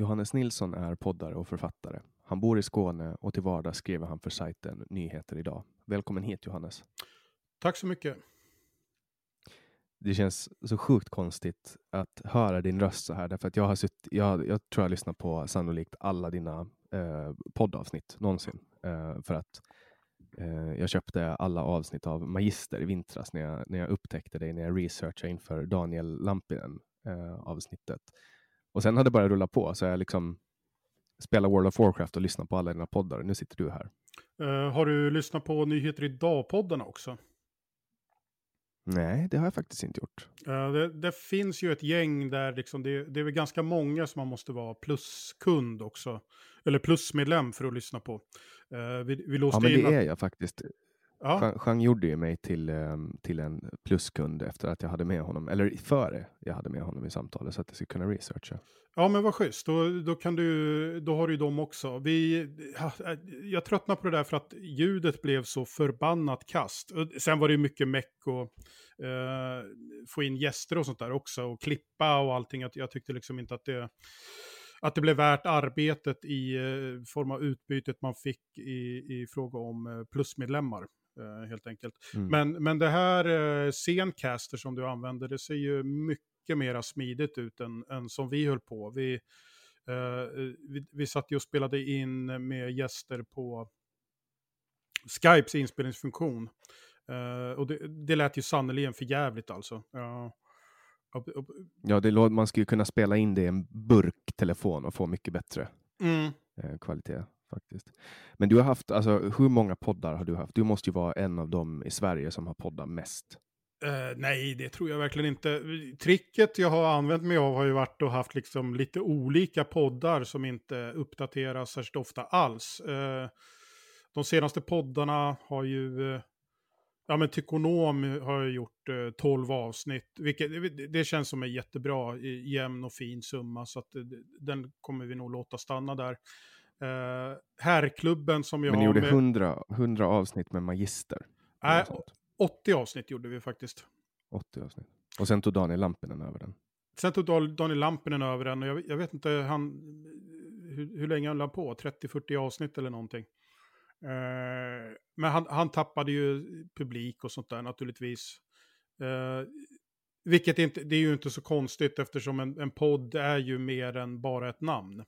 Johannes Nilsson är poddare och författare. Han bor i Skåne och till vardags skriver han för sajten Nyheter Idag. Välkommen hit, Johannes. Tack så mycket. Det känns så sjukt konstigt att höra din röst så här. Därför att jag tror jag lyssnar på sannolikt alla dina poddavsnitt någonsin. För att jag köpte alla avsnitt av Magister i vintras när jag upptäckte dig. När jag researchade inför Daniel Lampinen avsnittet. Och sen hade det bara rullat på, så jag liksom spelar World of Warcraft och lyssnar på alla dina poddar. Nu sitter du här. Har du lyssnat på Nyheter Idag-poddarna också? Nej, det har jag faktiskt inte gjort. Det finns ju ett gäng där, liksom, det är väl ganska många som man måste vara pluskund också. Eller plusmedlem för att lyssna på. Vi låste ja, men det är jag faktiskt. Ja. Chang gjorde ju mig till en pluskund efter att jag hade med honom, eller före jag hade med honom i samtalet, så att jag skulle kunna researcha. Ja, men vad schysst, då har du ju dem också. Jag tröttnar på det där för att ljudet blev så förbannat kast. Sen var det ju mycket meck och få in gäster och sånt där också, och klippa och allting. Jag tyckte liksom inte att det blev värt arbetet i form av utbytet man fick i fråga om plusmedlemmar. Helt enkelt. Mm. Men det här scencaster som du använder, det ser ju mycket mera smidigt ut än som vi höll på. Vi satt ju och spelade in med gäster på Skypes inspelningsfunktion. Och det lät ju sannolikt för jävligt alltså. Ja, man skulle kunna spela in det i en burktelefon och få mycket bättre kvalitet. Faktiskt. Men du har haft, alltså hur många poddar har du haft? Du måste ju vara en av dem i Sverige som har poddar mest. Nej, det tror jag verkligen inte. Tricket jag har använt mig av har ju varit att haft liksom lite olika poddar som inte uppdateras särskilt ofta alls. De senaste poddarna har ju... Ja, men Tykonom har jag gjort 12 avsnitt. Vilket, det känns som en jättebra, jämn och fin summa. Så att den kommer vi nog låta stanna där. Härklubben som jag... Men ni gjorde 100 avsnitt med Magister. Nej, 80 avsnitt gjorde vi faktiskt. 80 avsnitt. Och sen tog Daniel Lampinen över den. Och jag vet inte hur länge han la på. 30-40 avsnitt eller någonting. Men han tappade ju publik och sånt där naturligtvis. Vilket inte, det är ju inte så konstigt eftersom en podd är ju mer än bara ett namn.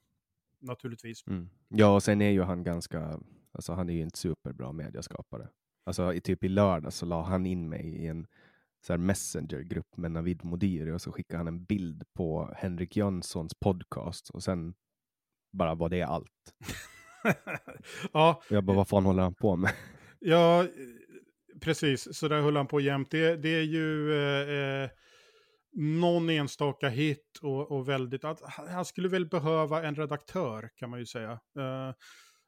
Naturligtvis. Mm. Ja, och sen är ju han ganska... Alltså han är ju inte superbra medieskapare. Alltså typ i lördag så la han in mig i en så här messengergrupp med Navid Modiri. Och så skickade han en bild på Henrik Jönssons podcast. Och sen bara var det allt. Ja. Och jag bara, vad fan håller han på med? Ja, precis. Så där höll han på jämt. Det är ju... någon enstaka hit och väldigt... Han skulle väl behöva en redaktör kan man ju säga.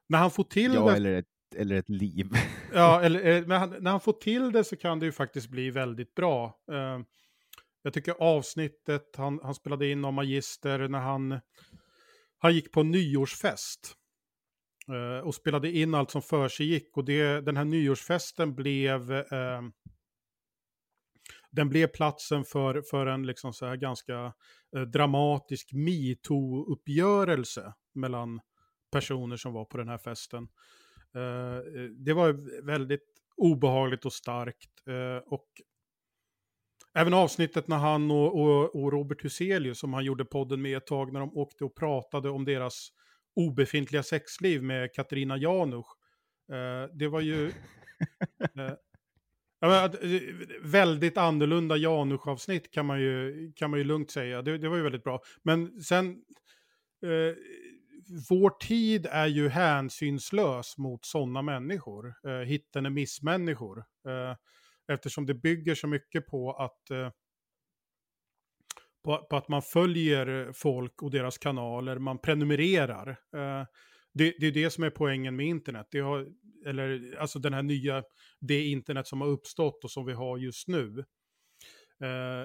När han får till det... eller ett liv. Ja, eller, när han får till det så kan det ju faktiskt bli väldigt bra. Jag tycker avsnittet han spelade in om Magister när han gick på nyårsfest. Och spelade in allt som för sig gick. Och den här nyårsfesten blev... Den blev platsen för en liksom så här ganska dramatisk MeToo-uppgörelse mellan personer som var på den här festen. Det var väldigt obehagligt och starkt. Och även avsnittet när han och Robert Huselius, som han gjorde podden med ett tag, när de åkte och pratade om deras obefintliga sexliv med Katarina Janusz. Det var ju... Ja, väldigt annorlunda Janusz-avsnitt kan man ju lugnt säga. Det var ju väldigt bra. Men sen, vår tid är ju hänsynslös mot sådana människor. Hitten är missmänniskor. Eftersom det bygger så mycket på att man följer folk och deras kanaler. Man prenumererar. Det är det som är poängen med internet. Alltså den här nya, det internet som har uppstått och som vi har just nu.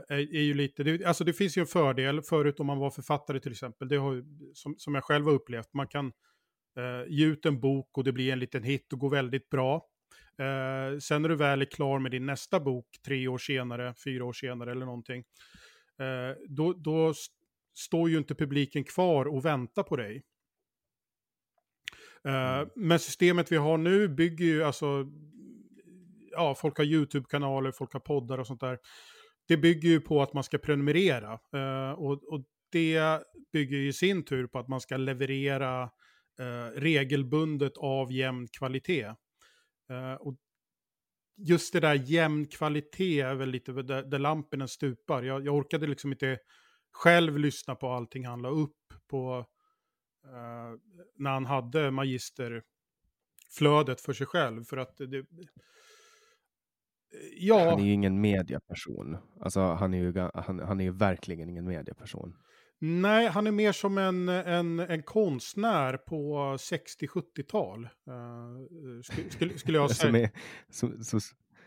Är ju lite, alltså det finns ju en fördel förut om man var författare till exempel. Det har, som jag själv har upplevt. Man kan ge ut en bok och det blir en liten hit och går väldigt bra. Sen när du väl är klar med din nästa bok 3 år senare, 4 år senare eller någonting. Då står ju inte publiken kvar och väntar på dig. Men systemet vi har nu bygger ju alltså, ja, folk har YouTube-kanaler, folk har poddar och sånt där. Det bygger ju på att man ska prenumerera. Och det bygger ju i sin tur på att man ska leverera regelbundet av jämn kvalitet. Och just det där jämn kvalitet är väl lite där Lampinen stupar. Jag orkade liksom inte själv lyssna på allting han la upp på... när han hade magisterflödet för sig själv, för att det... Ja. Han är ju ingen medieperson. Alltså han är ju verkligen ingen medieperson. Nej, han är mer som en konstnär på 60-70-tal. Skulle jag säga. Som är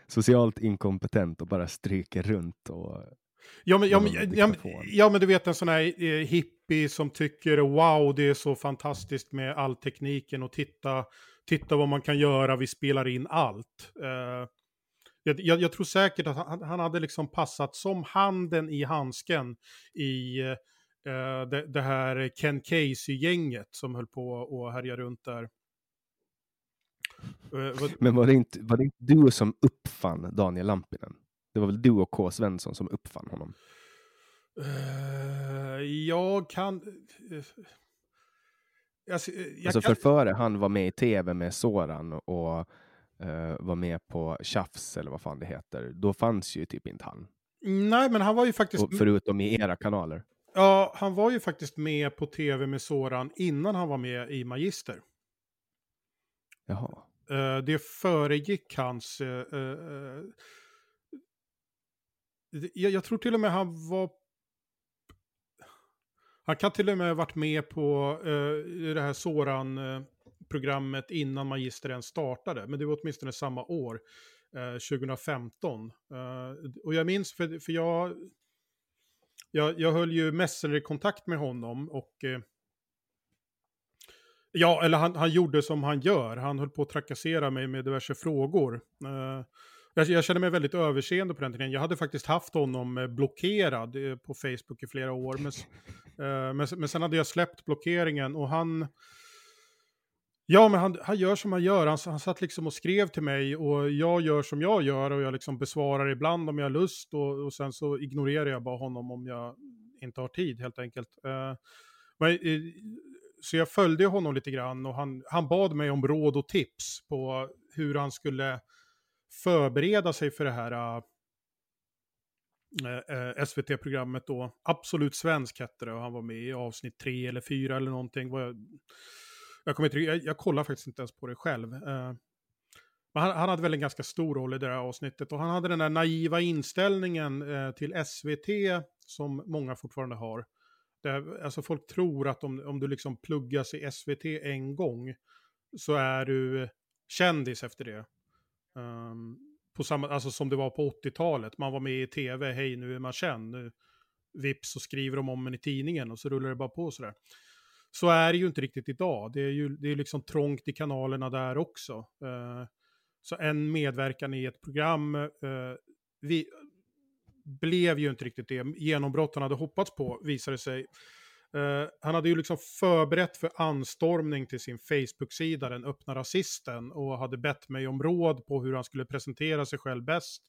socialt inkompetent och bara stryker runt och... Ja men du vet en sån här hippie som tycker wow, det är så fantastiskt med all tekniken och titta vad man kan göra, vi spelar in allt. Jag tror säkert att han hade liksom passat som handen i handsken i det här Ken Casey-gänget som höll på och härja runt där. Men var det inte du som uppfann Daniel Lampinen? Det var väl du och K. Svensson som uppfann honom? Före han var med i tv med Soran och var med på Tjafs eller vad fan det heter. Då fanns ju typ inte han. Nej, men han var ju faktiskt... Och förutom i era kanaler. Ja, han var ju faktiskt med på tv med Soran innan han var med i Magister. Jaha. Det föregick hans... Jag tror till och med han var... Han kan till och med ha varit med på det här Soran-programmet innan Magister ens startade. Men det var åtminstone samma år, 2015. Och jag minns, för jag höll ju messenger i kontakt med honom. Och han gjorde som han gör. Han höll på att trakassera mig med diverse frågor. Jag känner mig väldigt överseende på den tiden. Jag hade faktiskt haft honom blockerad på Facebook i flera år. Men sen hade jag släppt blockeringen. Och han... Ja, men han gör som han gör. Han satt liksom och skrev till mig och jag gör som jag gör och jag liksom besvarar ibland om jag har lust och sen så ignorerar jag bara honom om jag inte har tid helt enkelt. Så jag följde honom lite grann och han bad mig om råd och tips på hur han skulle förbereda sig för det här SVT-programmet då. Absolut svensk hette det och han var med i avsnitt 3 eller 4 eller någonting. Jag kollar faktiskt inte ens på det själv. Men han hade väl en ganska stor roll i det här avsnittet. Och han hade den där naiva inställningen till SVT som många fortfarande har. Alltså folk tror att om du liksom pluggas i SVT en gång så är du kändis efter det. På samma, alltså som det var på 80-talet. Man var med i tv, hej nu är man känd. Nu vips och skriver de om en i tidningen och så rullar det bara på sådär. Så är det ju inte riktigt idag. Det är liksom trångt i kanalerna där också. Så en medverkan i ett program blev ju inte riktigt det genombrott han hade hoppats på, visade sig. Han hade ju liksom förberett för anstormning till sin Facebook-sida, den öppna rasisten, och hade bett mig om råd på hur han skulle presentera sig själv bäst.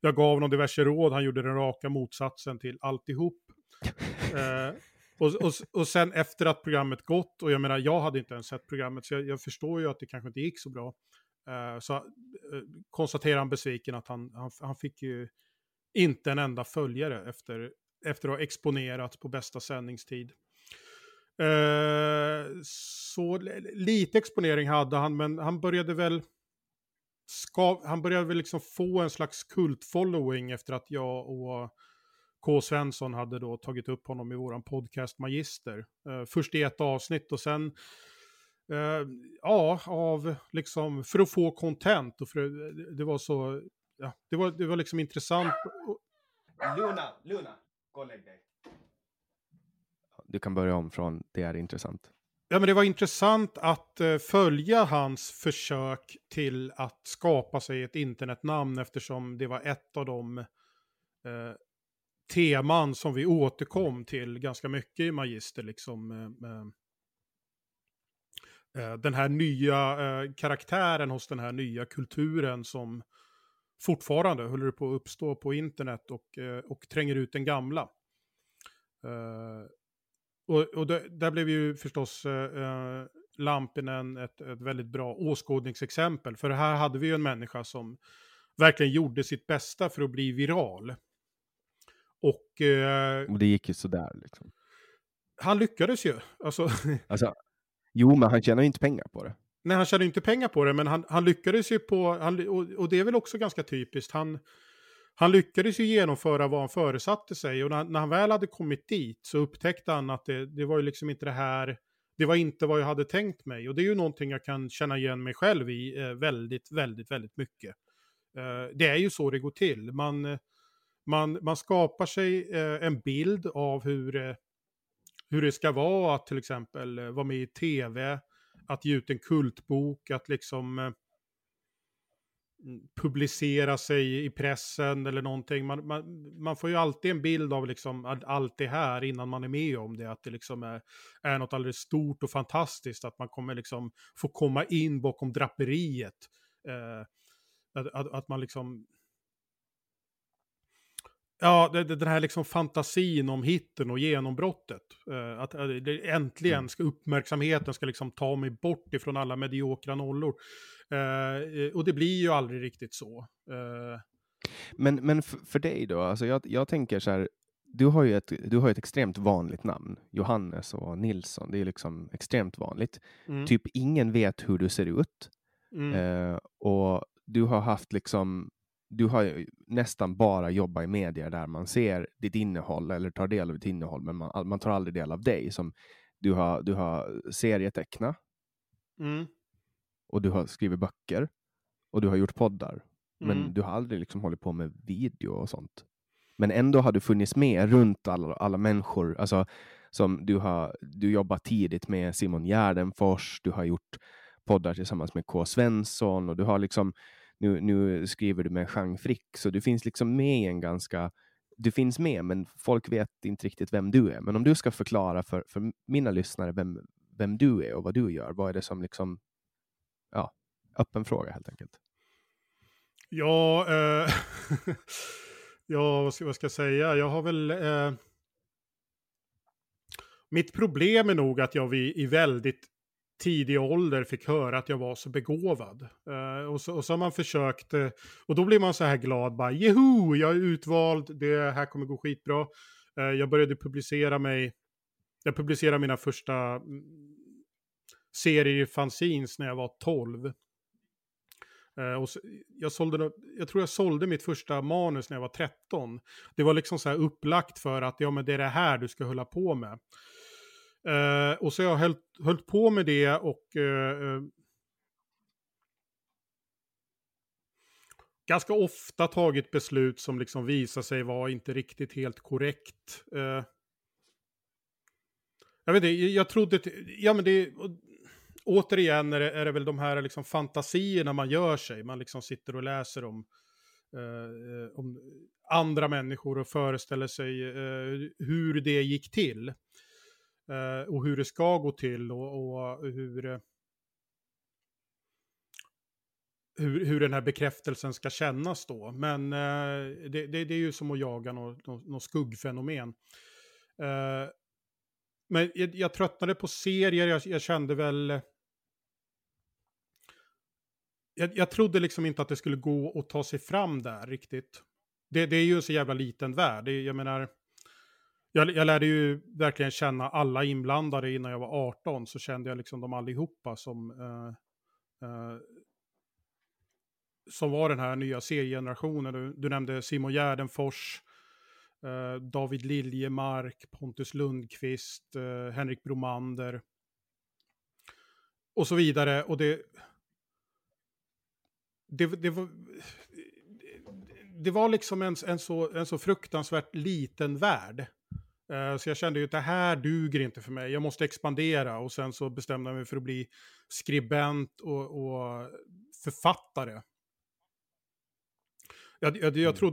Jag gav honom diverse råd, han gjorde den raka motsatsen till alltihop. Och sen efter att programmet gått, och jag menar jag hade inte ens sett programmet så jag förstår ju att det kanske inte gick så bra. Så konstaterar han besviken att han fick ju inte en enda följare efter att ha exponerats på bästa sändningstid. Så lite exponering hade han, men han började väl liksom få en slags kultfollowing efter att jag och K. Svensson hade då tagit upp honom i våran podcast Magister. Först i ett avsnitt och sen av liksom för att få content och det var så det var liksom intressant. Luna, gå och lägg dig. Du kan börja om från det är intressant. Ja, men det var intressant att följa hans försök till att skapa sig ett internetnamn eftersom det var ett av de teman som vi återkom till ganska mycket i Magister liksom, den här nya karaktären hos den här nya kulturen som fortfarande håller på att uppstå på internet och tränger ut den gamla. Där blev ju förstås Lampinen ett väldigt bra åskådningsexempel, för här hade vi ju en människa som verkligen gjorde sitt bästa för att bli viral. Och det gick ju sådär liksom. Han lyckades ju. Alltså, jo, men han tjänar ju inte pengar på det. Nej, han tjänar inte pengar på det. Men han lyckades ju och det är väl också ganska typiskt. Han lyckades ju genomföra vad han föresatte sig. Och när han väl hade kommit dit så upptäckte han att det var ju liksom inte det här. Det var inte vad jag hade tänkt mig. Och det är ju någonting jag kan känna igen mig själv i väldigt, väldigt, väldigt mycket. Det är ju så det går till. Man skapar sig en bild av hur det ska vara att till exempel vara med i tv, att ge ut en kultbok, att liksom publicera sig i pressen eller någonting. Man får ju alltid en bild av liksom att allt det här innan man är med om det, att det liksom är något alldeles stort och fantastiskt, att man kommer liksom få komma in bakom draperiet. Att man liksom... Ja, den här liksom fantasin om hitten och genombrottet. Att äntligen ska uppmärksamheten ska liksom ta mig bort ifrån alla mediokra nollor. Och det blir ju aldrig riktigt så. Men för dig då, alltså jag tänker så här, du har ju ett extremt vanligt namn. Johannes och Nilsson, det är liksom extremt vanligt. Mm. Typ ingen vet hur du ser ut. Mm. Och du har haft liksom... Du har ju nästan bara jobbat i media där man ser ditt innehåll eller tar del av ditt innehåll. Men man tar aldrig del av dig. Som du har serietecknat. Mm. Och du har skrivit böcker. Och du har gjort poddar. Mm. Men du har aldrig liksom hållit på med video och sånt. Men ändå har du funnits med runt alla människor. Alltså, som du jobbar tidigt med Simon Gärdenfors. Du har gjort poddar tillsammans med K. Svensson. Och du har liksom... Nu skriver du med Chang Frick, så du finns liksom med i en ganska... Du finns med, men folk vet inte riktigt vem du är. Men om du ska förklara för mina lyssnare vem du är och vad du gör, vad är det som liksom öppen fråga helt enkelt. Ja, ja, vad ska jag säga? Jag har väl... Mitt problem är nog att jag i väldigt tidig ålder fick höra att jag var så begåvad. Och så har man försökt... Och då blir man så här glad. Bara, jeho, jag är utvald. Det här kommer gå skitbra. Jag började publicera mig. Jag publicerade mina första serier fanzines när jag var 12. Och så, jag tror jag sålde mitt första manus när jag var 13. Det var liksom så här upplagt för att ja, men det är det här du ska hålla på med. Och så jag höll på med det och ganska ofta tagit beslut som liksom visar sig vara inte riktigt helt korrekt. Jag vet inte, jag trodde ja men det återigen är det väl de här liksom fantasierna man gör sig. Man liksom sitter och läser om andra människor och föreställer sig hur det gick till. Och hur det ska gå till och hur den här bekräftelsen ska kännas då. Men det är ju som att jaga någon skuggfenomen. Men jag tröttnade på serier. Jag kände väl... Jag trodde liksom inte att det skulle gå att ta sig fram där riktigt. Det är ju en så jävla liten värld. Jag menar... Jag lärde ju verkligen känna alla inblandade innan jag var 18. Så kände jag liksom de allihopa som var den här nya seriegenerationen. Du nämnde Simon Gärdenfors, David Liljemark, Pontus Lundqvist, Henrik Bromander och så vidare. Och det var liksom en så fruktansvärt liten värld. Så jag kände ju att det här duger inte för mig. Jag måste expandera. Och sen så bestämde jag mig för att bli skribent och författare.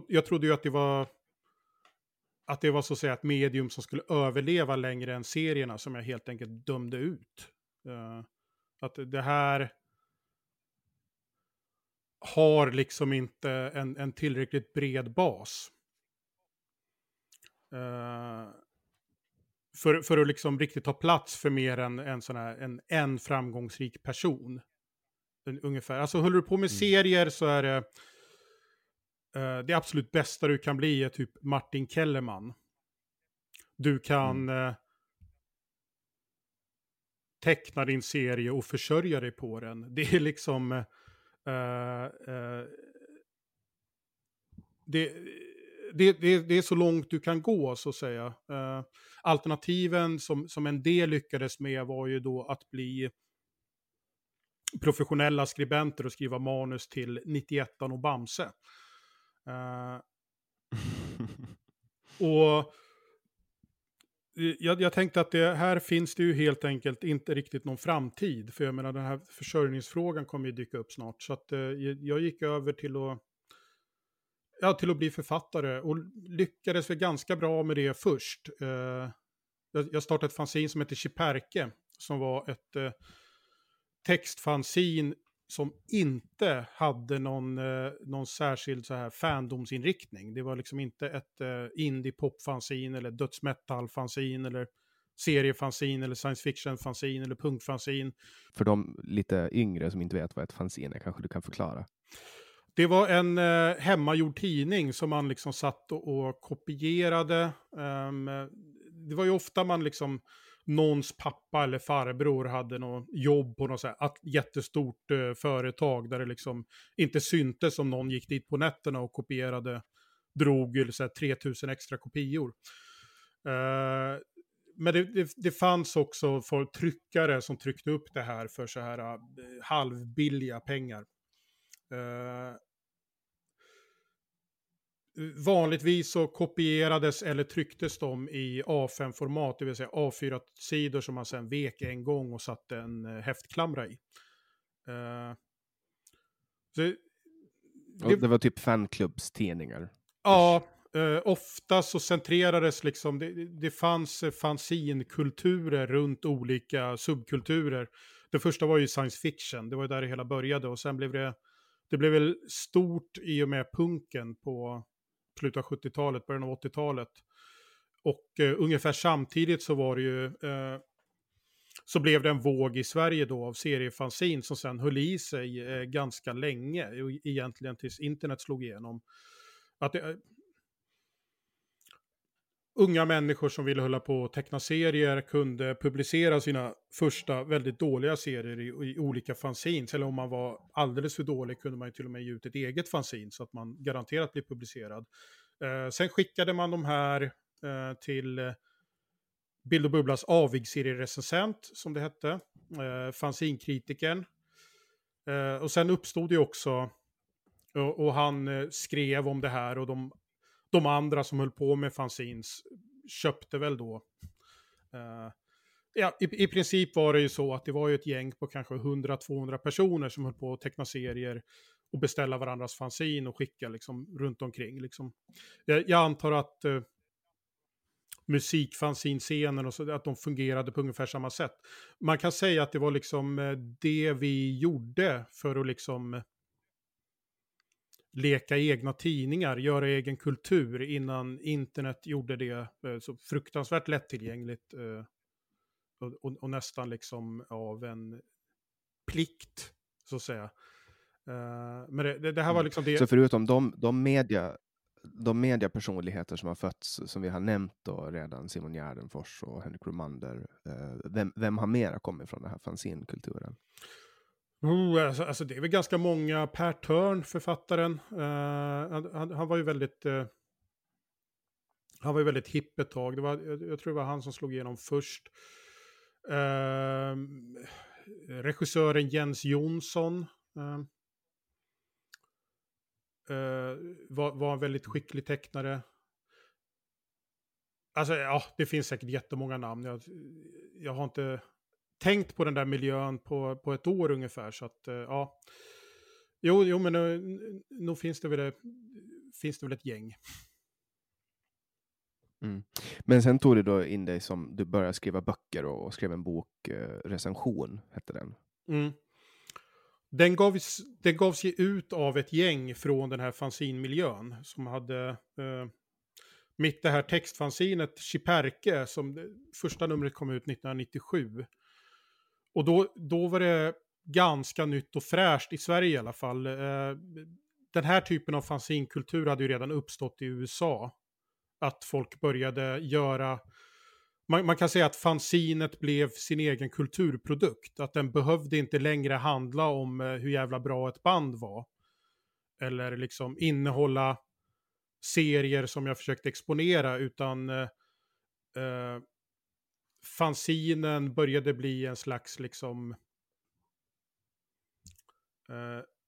Jag trodde ju att det var så att säga ett medium som skulle överleva längre än serierna som jag helt enkelt dömde ut. Att det här har liksom inte en tillräckligt bred bas. För att liksom riktigt ta plats för mer än en framgångsrik person ungefär. Alltså håller du på med serier så är det absolut bästa du kan bli är typ Martin Kellerman. Du kan teckna din serie och försörja dig på den. Det är liksom det är så långt du kan gå så att säga. Alternativen som en del lyckades med var ju då att bli professionella skribenter och skriva manus till 91an och Bamse. Och jag tänkte att det här finns det ju helt enkelt inte riktigt någon framtid. För jag menar den här försörjningsfrågan kommer ju dyka upp snart. Så att jag gick över till att bli författare och lyckades väl ganska bra med det först. Jag startade ett fanzin som heter Schiperke som var ett textfanzin som inte hade någon särskild så här fandomsinriktning. Det var liksom inte ett indie-pop-fanzin eller dödsmetall-fanzin eller seriefanzin eller science fiction-fanzin eller punkfanzin. För de lite yngre som inte vet vad ett fanzin är kanske du kan förklara. Det var en hemmagjord tidning som man liksom satt och kopierade. Det var ju ofta man liksom någons pappa eller farbror hade något jobb på något så här jättestort företag där det liksom inte syntes om någon gick dit på nätterna och kopierade, drog så här 3000 extra kopior. Men det fanns också folk tryckare som tryckte upp det här för så här halvbilliga pengar. Vanligtvis så kopierades eller trycktes de i A5-format, det vill säga A4-sidor som man sedan vek en gång och satte en häftklamra i. Det var typ fanklubbstidningar. Ja, ofta så centrerades liksom, det fanns fanzinkulturer runt olika subkulturer. Det första var ju science fiction. Det var ju där det hela började. Och sen blev det blev väl stort i och med punken på slutet av 70-talet, början av 80-talet. Och ungefär samtidigt så var det ju... så blev det en våg i Sverige då av seriefanzin som sen höll i sig ganska länge. Egentligen tills internet slog igenom. Att det, unga människor som ville hålla på och teckna serier kunde publicera sina första väldigt dåliga serier i olika fanzins. Eller om man var alldeles för dålig kunde man ju till och med ge ut ett eget fanzin så att man garanterat blev publicerad. Sen skickade man de här till... Bild och Bubblas avig-serierecensent som det hette. Fanzinkritiken. Och sen uppstod det också. Och han skrev om det här. Och de andra som höll på med fanzins köpte väl då. I princip var det ju så att det var ju ett gäng på kanske 100-200 personer som höll på att teckna serier. Och beställa varandras fanzin och skicka liksom runt omkring. Liksom. Jag antar att... musikfanzinscenen och så, att de fungerade på ungefär samma sätt. Man kan säga att det var liksom det vi gjorde för att liksom leka egna tidningar, göra egen kultur innan internet gjorde det så fruktansvärt lättillgängligt och nästan liksom av en plikt så att säga. Men det här var liksom det. Så förutom de media... De mediepersonligheter som har fötts, som vi har nämnt då redan, Simon Gärdenfors och Henrik Romander, vem har mera kommit från den här fanzinkulturen? Alltså det är väl ganska många. Per Törn, författaren, han var ju väldigt hipp ett tag. Jag tror det var han som slog igenom först. Regissören Jens Jonsson var en väldigt skicklig tecknare. Alltså ja, det finns säkert jättemånga namn. Jag har inte tänkt på den där miljön på ett år ungefär, så att ja. Jo men nu finns det väl ett gäng. Mm. Men sen tog du då in dig som du började skriva böcker och skrev en bok, recension hette den. Mm. Den gavs ju ut av ett gäng från den här fanzinmiljön som hade mitt det här textfanzinet Schiperke som det första numret kom ut 1997. Och då var det ganska nytt och fräscht i Sverige i alla fall. Den här typen av fanzinkultur hade ju redan uppstått i USA. Att folk började göra... Man kan säga att fanzinet blev sin egen kulturprodukt. Att den behövde inte längre handla om hur jävla bra ett band var. Eller liksom innehålla serier som jag försökte exponera. Utan fanzinen började bli en slags liksom...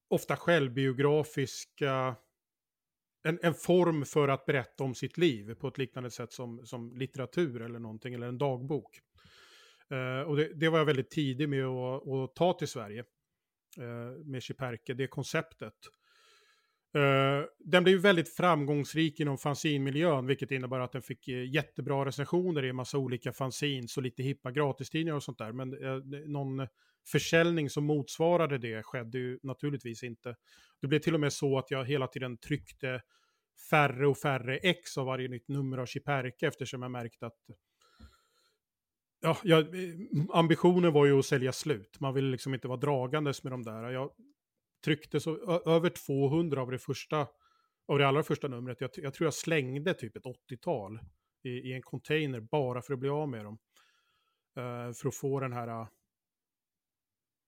ofta självbiografiska... En form för att berätta om sitt liv på ett liknande sätt som litteratur eller någonting, eller en dagbok. Och det var jag väldigt tidig med att ta till Sverige med Schiperke, det konceptet. Den blev väldigt framgångsrik inom fanzinmiljön, vilket innebär att den fick jättebra recensioner i en massa olika fanzins och lite hippa gratistidningar och sånt där. Men någon försäljning som motsvarade det skedde ju naturligtvis inte. Det blev till och med så att jag hela tiden tryckte färre och färre ex av varje nytt nummer av Schiperke, eftersom jag märkte att ambitionen var ju att sälja slut. Man ville liksom inte vara dragandes med de där. Jag tryckte så över 200 av det allra första numret. Jag tror jag slängde typ ett 80-tal i en container bara för att bli av med dem. För att få den här...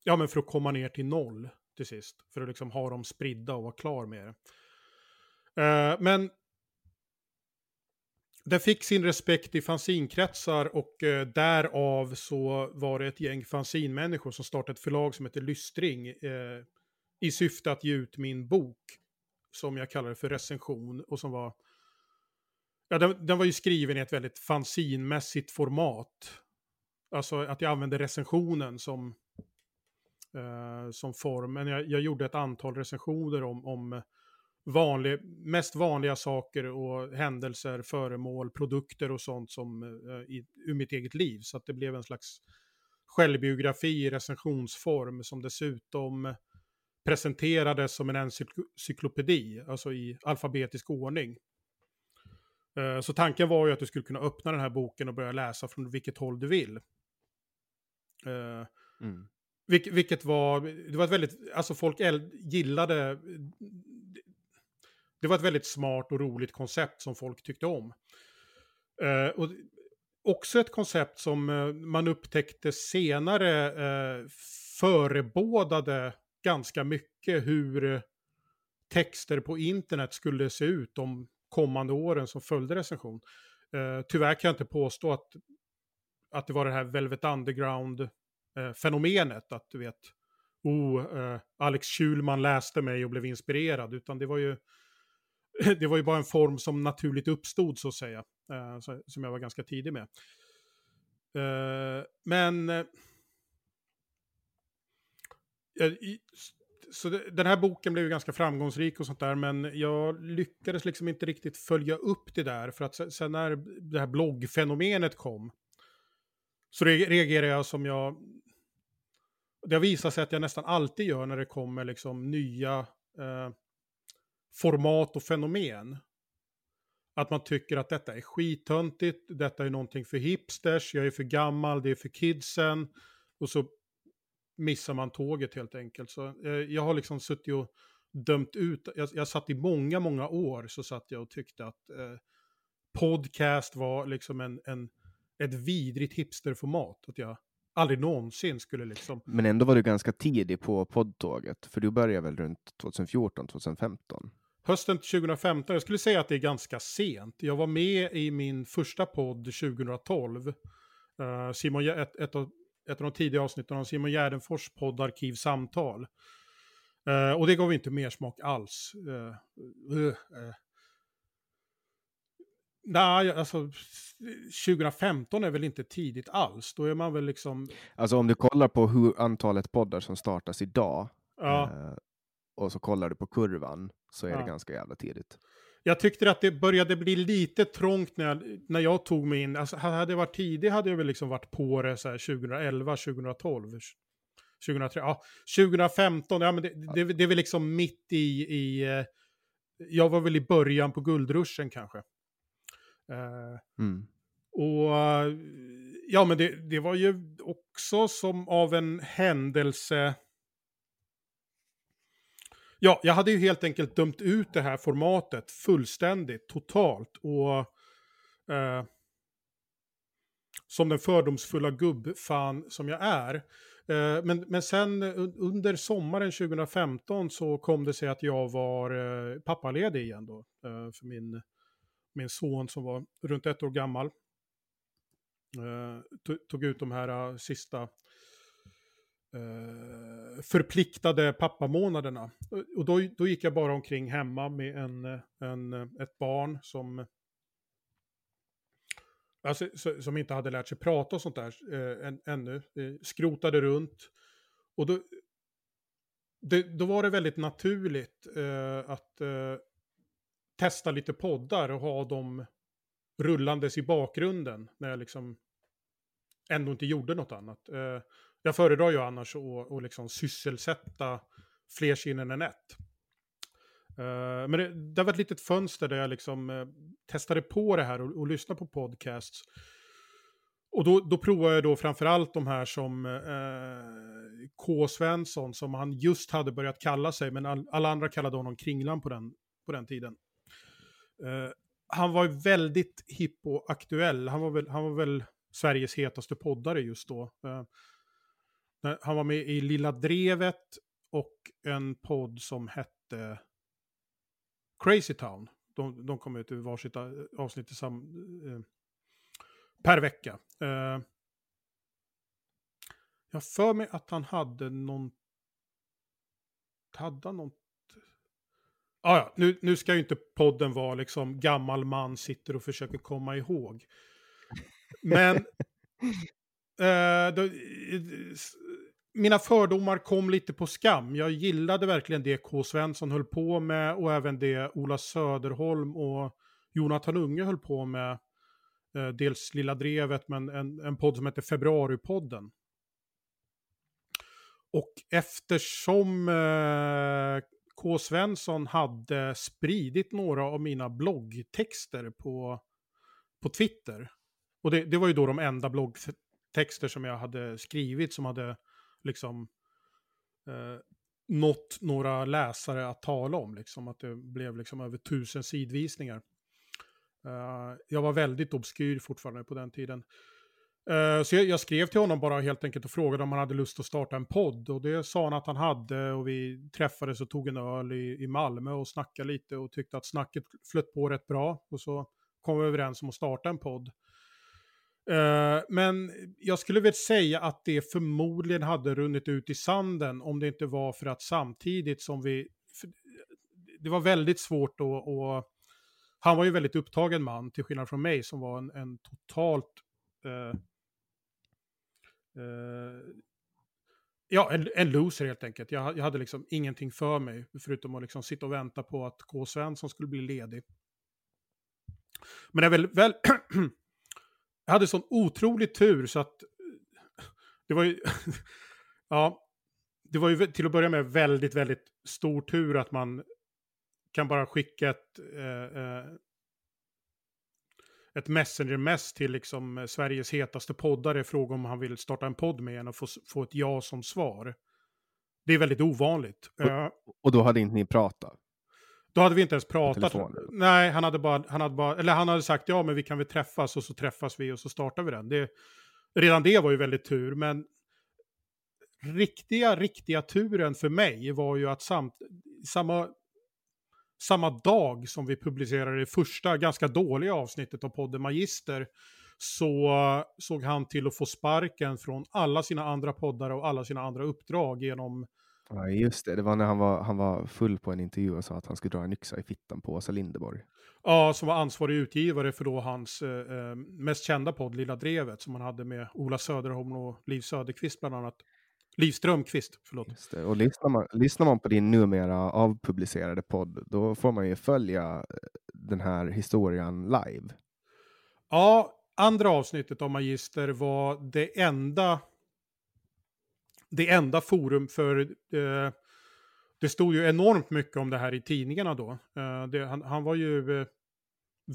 Ja, men för att komma ner till noll till sist. För att liksom ha dem spridda och vara klar med det. Men det fick sin respekt i fanzinkretsar och därav så var det ett gäng fanzinmänniskor som startade ett förlag som heter Lystring i syfte att ge ut min bok som jag kallade för recension och som var... Ja, den var ju skriven i ett väldigt fanzinmässigt format. Alltså att jag använde recensionen som form, men jag gjorde ett antal recensioner om mest vanliga saker och händelser, föremål, produkter och sånt som ur mitt eget liv, så att det blev en slags självbiografi i recensionsform som dessutom presenterades som en encyklopedi, alltså i alfabetisk ordning. Så tanken var ju att du skulle kunna öppna den här boken och börja läsa från vilket håll du vill. Mm. Vilket var, det var ett väldigt, alltså folk gillade, det var ett väldigt smart och roligt koncept som folk tyckte om. Och också ett koncept som man upptäckte senare förebådade ganska mycket hur texter på internet skulle se ut de kommande åren som följde recension. Tyvärr kan jag inte påstå att det var det här Velvet Underground fenomenet att du vet Alex Schulman läste mig och blev inspirerad, utan det var ju bara en form som naturligt uppstod så att säga, som jag var ganska tidig med. Så den här boken blev ju ganska framgångsrik och sånt där, men jag lyckades liksom inte riktigt följa upp det där, för att sen när det här bloggfenomenet kom så reagerar jag som jag... Det har visat sig att jag nästan alltid gör när det kommer liksom nya format och fenomen. Att man tycker att detta är skitöntigt, detta är någonting för hipsters, jag är för gammal, det är för kidsen. Och så missar man tåget helt enkelt. Så jag har liksom suttit och dömt ut. Jag satt i många år så satt jag och tyckte att podcast var liksom ett vidrigt hipsterformat, att jag aldrig någonsin skulle liksom... Men ändå var du ganska tidig på poddtåget, för du började väl runt 2014-2015? Hösten 2015, jag skulle säga att det är ganska sent. Jag var med i min första podd 2012. Simon, ett av de tidiga avsnitten av Simon Gärdenfors podd Arkiv Samtal. Och det gav inte mer smak alls. Nej, alltså 2015 är väl inte tidigt alls. Då är man väl liksom... Alltså om du kollar på hur antalet poddar som startas idag och så kollar du på kurvan så är det ganska jävla tidigt. Jag tyckte att det började bli lite trångt när jag tog mig in. Alltså, hade jag varit tidig hade jag väl liksom varit på det så här 2011, 2012, 2003. Ja, 2015, ja, men det är väl liksom mitt i... Jag var väl i början på guldruschen kanske. Och ja, men det var ju också som av en händelse. Ja, jag hade ju helt enkelt dömt ut det här formatet fullständigt, totalt, och som den fördomsfulla gubbfan som jag är. Men sen under sommaren 2015 så kom det sig att jag var pappaledig igen då, för min son som var runt 1 år gammal. Tog ut de här sista förpliktade pappamånaderna. Och då gick jag bara omkring hemma med ett barn som inte hade lärt sig prata och sånt där ännu. Skrotade runt. Och då var det väldigt naturligt att... testa lite poddar och ha dem rullandes i bakgrunden när jag liksom ändå inte gjorde något annat. Jag föredrar ju annars att liksom sysselsätta fler sinnen än ett. Men det var ett litet fönster där jag liksom testade på det här och lyssnade på podcasts. Och då provade jag då framförallt de här som K. Svensson, som han just hade börjat kalla sig, men alla andra kallade honom Kringlan på den tiden. Han var väldigt hipp och aktuell. Han var väl Sveriges hetaste poddare just då. Han var med i Lilla Drevet och en podd som hette Crazy Town. De kom ut ur varsitt avsnitt per vecka. Jag för mig att han hade någon. Ja, nu ska ju inte podden vara liksom gammal man sitter och försöker komma ihåg. Men mina fördomar kom lite på skam. Jag gillade verkligen det K. Svensson höll på med och även det Ola Söderholm och Jonathan Unge höll på med. Dels Lilla Drevet, men en podd som heter Februaripodden. Och eftersom K. Svensson hade spridit några av mina bloggtexter på Twitter. Och det var ju då de enda bloggtexter som jag hade skrivit som hade liksom nått några läsare att tala om. Liksom, att det blev liksom över 1000 sidvisningar. Jag var väldigt obskyr fortfarande på den tiden. Så jag skrev till honom bara helt enkelt och frågade om han hade lust att starta en podd. Och det sa han att han hade, och vi träffades och tog en öl i Malmö och snackade lite och tyckte att snacket flöt på rätt bra. Och så kom vi överens om att starta en podd. Men jag skulle väl säga att det förmodligen hade runnit ut i sanden om det inte var för att samtidigt som vi... Det var väldigt svårt då, och han var ju väldigt upptagen man till skillnad från mig som var en totalt... en loser helt enkelt. Jag hade liksom ingenting för mig förutom att liksom sitta och vänta på att K. Svensson skulle bli ledig. Men jag jag hade sån otrolig tur så att det var ju ja, det var ju till att börja med väldigt, väldigt stor tur att man kan bara skicka ett messenger-mess till liksom Sveriges hetaste poddare, fråga om han vill starta en podd med en och få ett ja som svar. Det är väldigt ovanligt. Och då hade inte ni pratat? Då hade vi inte ens pratat. Nej, han hade sagt ja, men vi kan väl träffas, och så träffas vi och så startar vi den. Redan det var ju väldigt tur, men riktiga turen för mig var ju att samma dag som vi publicerade det första ganska dåliga avsnittet av podden Magister, så såg han till att få sparken från alla sina andra poddar och alla sina andra uppdrag genom... Ja, just det. Det var när han var full på en intervju och sa att han skulle dra en yxa i fittan på Åsa Linderborg. Ja, som var ansvarig utgivare för då hans mest kända podd Lilla Drevet, som han hade med Ola Söderholm och Liv Strömqvist, förlåt. Just det. Och lyssnar man på din numera avpublicerade podd, då får man ju följa den här historien live. Ja, andra avsnittet av Magister var det enda forum för... det stod ju enormt mycket om det här i tidningarna då. Han var ju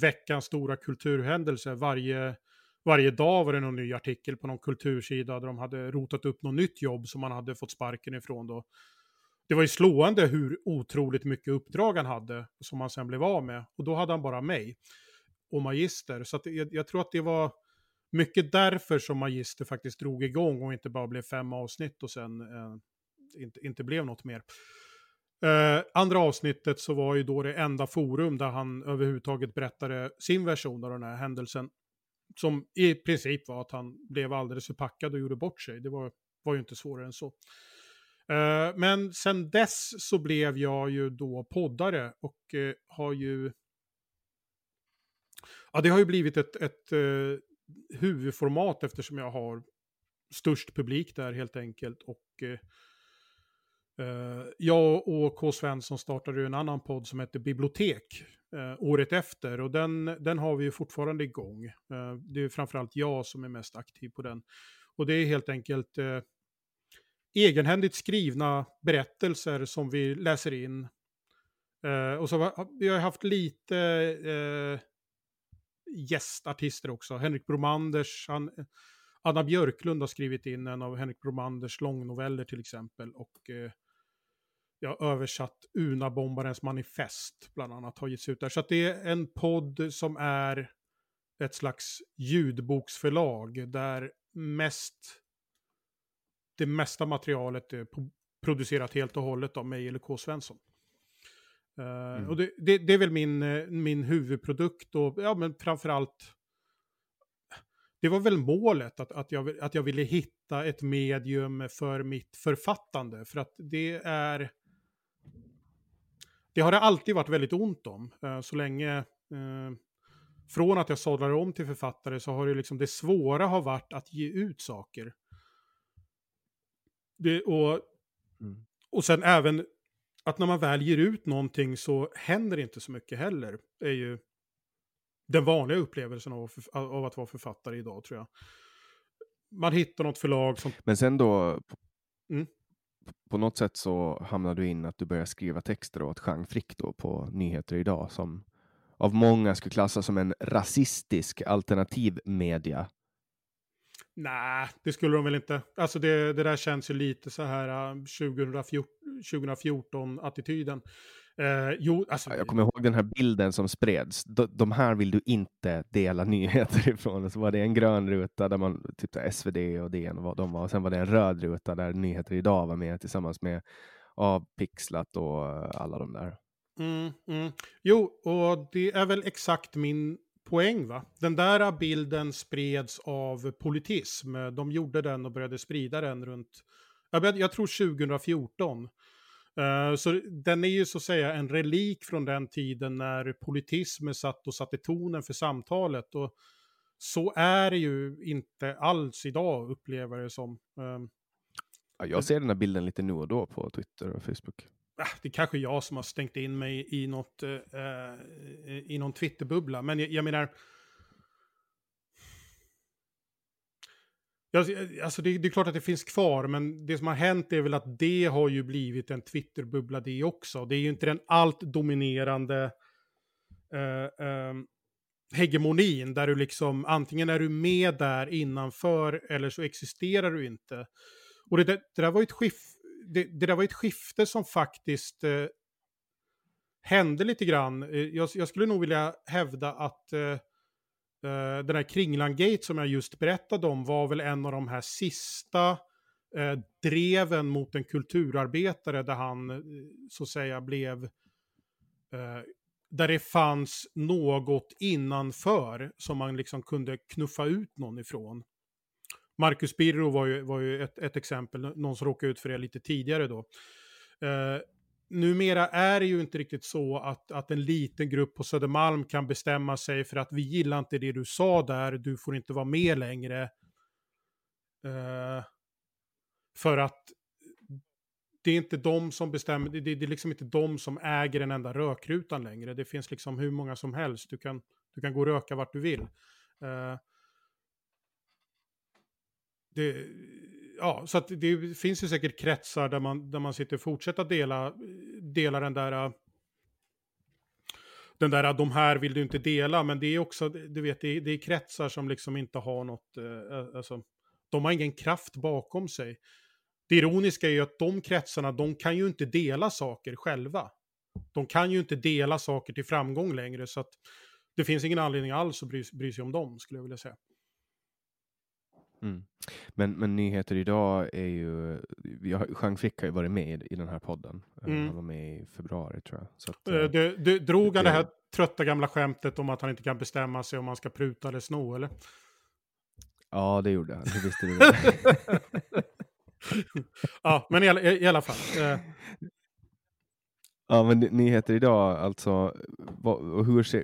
veckans stora kulturhändelse. Varje dag var det någon ny artikel på någon kultursida där de hade rotat upp något nytt jobb som man hade fått sparken ifrån då. Det var ju slående hur otroligt mycket uppdrag han hade som han sen blev av med. Och då hade han bara mig och Magister. Så att jag tror att det var mycket därför som Magister faktiskt drog igång och inte bara blev 5 avsnitt och sen inte blev något mer. Andra avsnittet så var ju då det enda forum där han överhuvudtaget berättade sin version av den här händelsen. Som i princip var att han blev alldeles förpackad och gjorde bort sig. Det var ju inte svårare än så. Men sen dess så blev jag ju då poddare. Och har ju... Ja, det har ju blivit ett huvudformat eftersom jag har störst publik där helt enkelt. Och jag och K. Svensson startade ju en annan podd som heter Bibliotek. Året efter, och den har vi ju fortfarande igång. Det är framförallt jag som är mest aktiv på den. Och det är helt enkelt egenhändigt skrivna berättelser som vi läser in. Och så vi har haft lite gästartister också. Henrik Bromanders, Anna Björklund har skrivit in en av Henrik Bromanders långnoveller till exempel, och jag har översatt Unabombarens manifest bland annat har getts ut där. Så att det är en podd som är ett slags ljudboksförlag där det mesta materialet är producerat helt och hållet av mig eller K. Svensson. Och det är väl min huvudprodukt, och ja, men framförallt det var väl målet att jag ville hitta ett medium för mitt författande, för att det har det alltid varit väldigt ont om. Så länge från att jag sadlade om till författare så har det liksom det svåra har varit att ge ut saker. Och sen även att när man väl ger ut någonting så händer det inte så mycket heller. Det är ju den vanliga upplevelsen av att vara författare idag, tror jag. Man hittar något förlag som... Men sen då... Mm. på något sätt så hamnade du in att du började skriva texter åt Chang Frick då på Nyheter Idag, som av många skulle klassas som en rasistisk alternativ media. Nej, det skulle de väl inte. Alltså det där känns ju lite så här 2014-attityden. Jag kommer ihåg den här bilden som spreds. De här vill du inte dela nyheter ifrån. Så var det en grön ruta där man typ SVT och DN och de var. Och sen var det en röd ruta där Nyheter Idag var med tillsammans med Avpixlat och alla de där. Jo, och det är väl exakt min poäng, va? Den där bilden spreds av politism. De gjorde den och började sprida den runt, jag tror 2014. Så den är ju så att säga en relik från den tiden när politismen satte tonen för samtalet, och så är det ju inte alls idag, upplever det som. Jag ser den här bilden lite nu och då på Twitter och Facebook. Det är kanske jag som har stängt in mig i någon Twitterbubbla, men jag menar, alltså det är klart att det finns kvar, men det som har hänt är väl att det har ju blivit en Twitterbubbla det också. Det är ju inte den allt dominerande hegemonin där du liksom antingen är du med där innanför eller så existerar du inte. Och det där var ju ett skifte som faktiskt hände lite grann. Jag skulle nog vilja hävda att den här Kringlan-gate som jag just berättade om var väl en av de här sista dreven mot en kulturarbetare där han så att säga blev där det fanns något innanför som man liksom kunde knuffa ut någon ifrån. Marcus Birro var ju ett exempel, någon som råkade ut för det lite tidigare då. Numera är det ju inte riktigt så att en liten grupp på Södermalm kan bestämma sig för att vi gillar inte det du sa där, du får inte vara med längre. För att det är inte de som bestämmer, det är liksom inte de som äger den enda rökrutan längre. Det finns liksom hur många som helst, du kan gå och röka vart du vill. Så att det finns ju säkert kretsar där man sitter och fortsätter dela den där de här vill du inte dela, men det är också, du vet, det är kretsar som liksom inte har något, alltså de har ingen kraft bakom sig. Det ironiska är ju att de kretsarna, de kan ju inte dela saker själva. De kan ju inte dela saker till framgång längre, så att det finns ingen anledning alls att bry sig om dem, skulle jag vilja säga. Mm. Men Nyheter Idag är ju, Jean Frick har ju varit med i den här podden. Han var med i februari, tror jag. Så att, du drog han det här trötta gamla skämtet om att han inte kan bestämma sig om man ska pruta eller sno, eller? Ja, det gjorde han. Det visste vi väl. Ja, men i alla fall. Ja, men Nyheter Idag, alltså,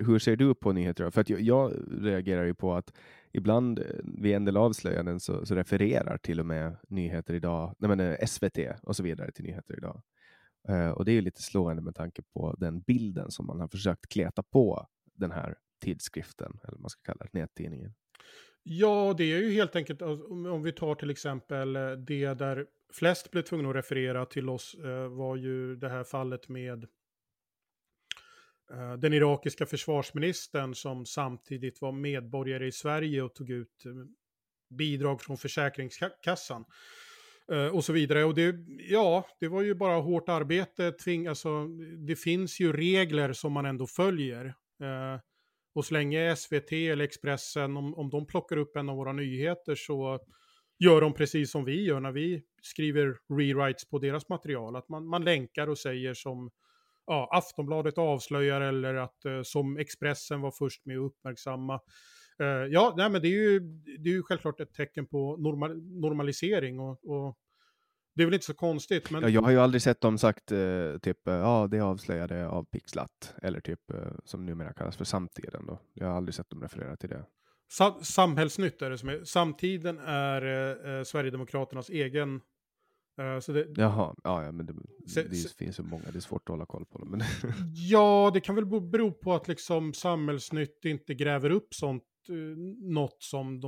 hur ser du på Nyheter Idag? För att jag reagerar ju på att ibland vid en del avslöjanden så refererar till och med Nyheter Idag, nej men SVT och så vidare till Nyheter Idag. Och det är ju lite slående med tanke på den bilden som man har försökt kleta på den här tidskriften, eller man ska kalla det, nättidningen. Ja, det är ju helt enkelt, om vi tar till exempel det där flest blev tvungna att referera till oss, var ju det här fallet med den irakiska försvarsministern som samtidigt var medborgare i Sverige och tog ut bidrag från Försäkringskassan och så vidare. Och det var ju bara hårt arbete. Alltså, det finns ju regler som man ändå följer. Och så länge SVT eller Expressen, om de plockar upp en av våra nyheter, så gör de precis som vi gör när vi skriver rewrites på deras material. Att man länkar och säger som Aftonbladet avslöjar, eller att som Expressen var först med att uppmärksamma. Men det är ju självklart ett tecken på normalisering och det är väl inte så konstigt. Men... jag har ju aldrig sett dem sagt det avslöjade av Pixlat, eller typ som numera kallas för Samtiden då. Jag har aldrig sett dem referera till det. Samhällsnytt är det som är. Samtiden är Sverigedemokraternas egen. Så det, jaha, men det finns så många, det är svårt att hålla koll på dem, men. Ja, det kan väl bero på att liksom Samhällsnytt inte gräver upp sånt, något som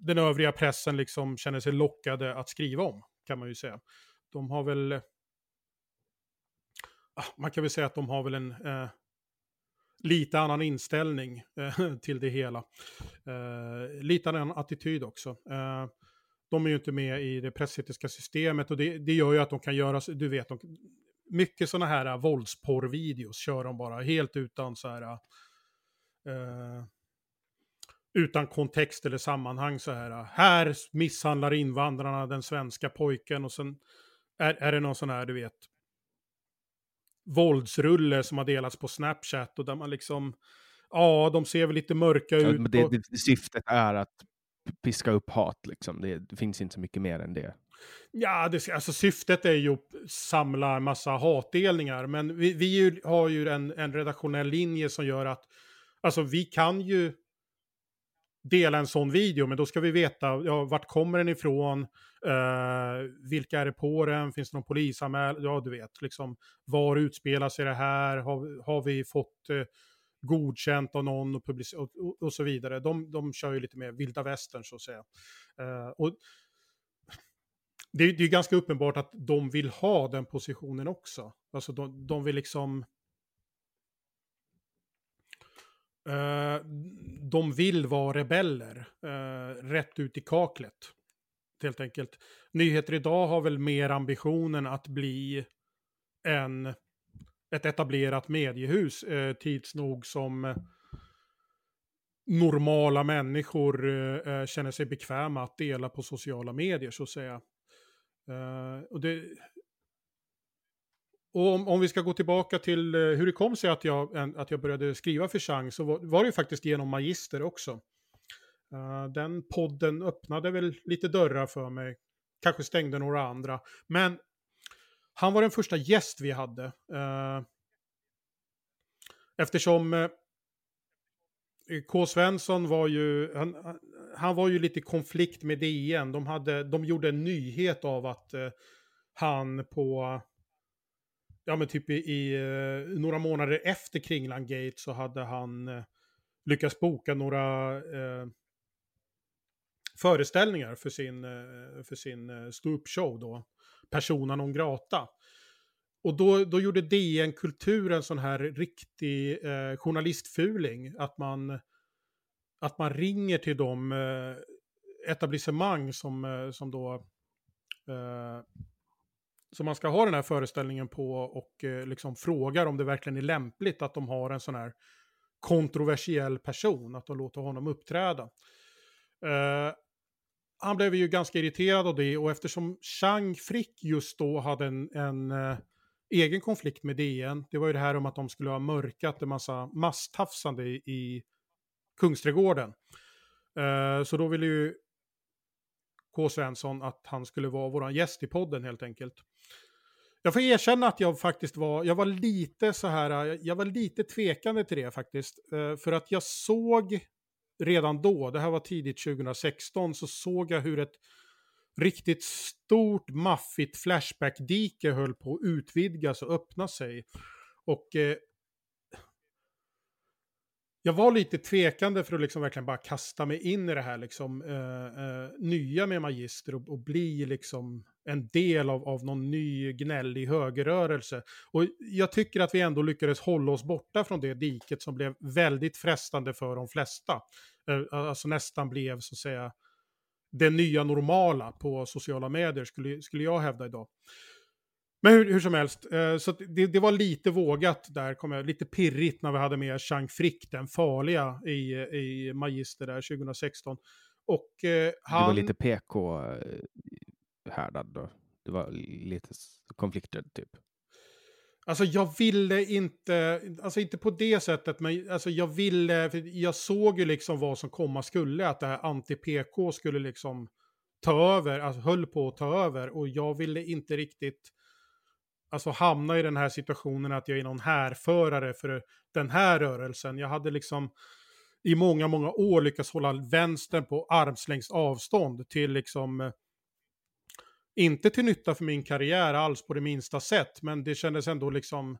den övriga pressen liksom känner sig lockade att skriva om, kan man ju säga. De har väl, man kan väl säga att de har väl en lite annan inställning till det hela. Lite annan attityd också. De är ju inte med i det pressetiska systemet, och det gör ju att de kan göra, du vet, mycket sådana här våldsporrvideos kör de bara helt utan så här utan kontext eller sammanhang, så här misshandlar invandrarna den svenska pojken, och sen är det någon sån här, du vet, våldsrulle som har delats på Snapchat, och där man liksom, ja, de ser väl lite mörka ut. Men det syftet är att piska upp hat liksom, det finns inte så mycket mer än det. Ja, alltså syftet är ju att samla massa hatdelningar, men vi har ju en redaktionell linje som gör att, alltså, vi kan ju dela en sån video, men då ska vi veta, ja, vart kommer den ifrån, vilka är det på den, finns det någon polisanmälan, ja, du vet, liksom, var utspelar sig det här, har vi fått godkänt av någon och så vidare. De kör ju lite mer vilda västern, så att säga. Och det är ganska uppenbart att de vill ha den positionen också. Alltså de vill liksom, de vill vara rebeller rätt ut i kaklet, helt enkelt. Nyheter idag har väl mer ambitionen att bli ett etablerat mediehus, tids nog, som normala människor känner sig bekväma att dela på sociala medier, så att säga. Och om vi ska gå tillbaka till hur det kom sig att jag började skriva för Chang, så var det ju faktiskt genom Magister också. Den podden öppnade väl lite dörrar för mig, kanske stängde några andra, men han var den första gäst vi hade. Eftersom K. Svensson var ju, han var ju lite i konflikt med DN. De gjorde en nyhet av att han på, ja, men typ i några månader efter Kringland Gate, så hade han lyckats boka några föreställningar för sin ståuppshow då, Persona non grata. Och då gjorde DN Kultur en sån här riktig journalistfuling, att man ringer till de etablissemang som då som man ska ha den här föreställningen på, och liksom frågar om det verkligen är lämpligt att de har en sån här kontroversiell person, att de låter honom uppträda. Han blev ju ganska irriterad av det, och eftersom Chang Frick just då hade en egen konflikt med DN, det var ju det här om att de skulle ha mörkat en massa masstafsande i Kungsträdgården. Så då ville ju K. Svensson att han skulle vara våran gäst i podden, helt enkelt. Jag får erkänna att jag var lite så här, jag var lite tvekande till det faktiskt, för att jag såg redan då, det här var tidigt 2016, så såg jag hur ett riktigt stort, maffigt flashback-dike höll på att utvidgas och öppna sig. Och jag var lite tvekande för att liksom verkligen bara kasta mig in i det här liksom, nya med Magister, och bli liksom en del av någon ny gnällig högerrörelse. Och jag tycker att vi ändå lyckades hålla oss borta från det diket som blev väldigt frestande för de flesta. Alltså nästan blev, så att säga, det nya normala på sociala medier, skulle jag hävda idag. Men hur som helst, så det var lite vågat där, kom jag, lite pirrigt när vi hade med Chang Frick, den farliga, i Magister där 2016. Och han... Det var lite PK härdad då? Det var lite konflikter typ? Alltså jag ville inte, alltså inte på det sättet, men alltså jag ville, för jag såg ju liksom vad som komma skulle, att det här anti-PK skulle liksom ta över, alltså höll på att ta över, och jag ville inte riktigt, alltså, hamna i den här situationen att jag är någon härförare för den här rörelsen. Jag hade liksom i många, många år lyckats hålla vänstern på armslängds avstånd till liksom, inte till nytta för min karriär alls på det minsta sätt, men det kändes ändå liksom,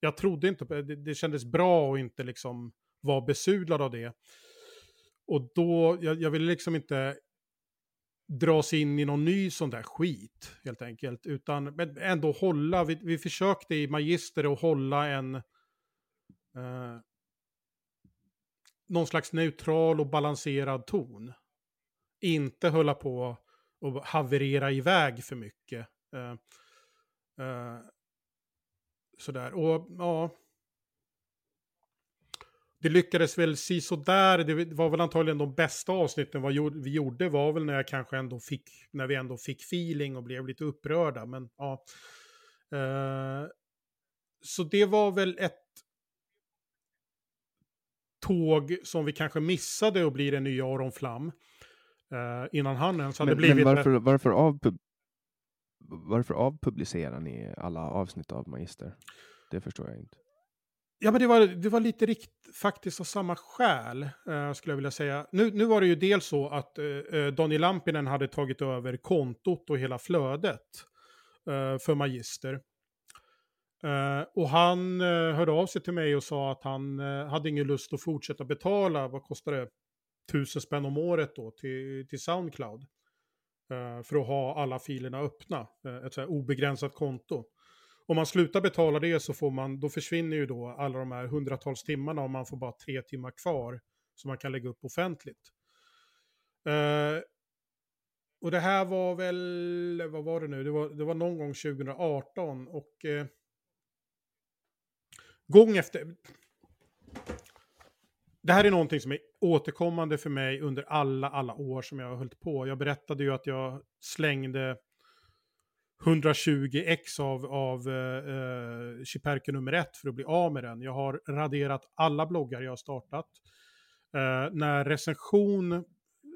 jag trodde inte, det kändes bra att inte liksom vara besudlad av det. Och då, jag ville liksom inte dras in i någon ny sån där skit helt enkelt, utan men ändå hålla, vi försökte i Magister att hålla en någon slags neutral och balanserad ton, inte hålla på och haverera iväg för mycket sådär, och ja, det lyckades väl si så där. Det var väl antagligen de bästa avsnitten vi gjorde, var väl när jag kanske ändå fick, när vi ändå fick feeling och blev lite upprörda, men ja. Så det var väl ett tåg som vi kanske missade och blir en ny Aron Flam innan han ens hade blivit. Men varför avpublicerar ni alla avsnitt av Magister? Det förstår jag inte. Ja, men det var lite faktiskt av samma skäl skulle jag vilja säga. Nu var det ju dels så att Daniel Lampinen hade tagit över kontot och hela flödet för Magister. Och han hörde av sig till mig och sa att han hade ingen lust att fortsätta betala, vad kostar det, 1000 spänn om året då till SoundCloud. För att ha alla filerna öppna. Ett så här obegränsat konto. Om man slutar betala det så får man, då försvinner ju då alla de här hundratals timmarna, och man får bara 3 timmar kvar som man kan lägga upp offentligt. Och det här var väl, vad var det nu? Det var någon gång 2018, och gång efter. Det här är någonting som är återkommande för mig under alla år som jag har hållit på. Jag berättade ju att jag slängde 120 x av Schiperke nummer 1 för att bli av med den. Jag har raderat alla bloggar jag har startat. När recension,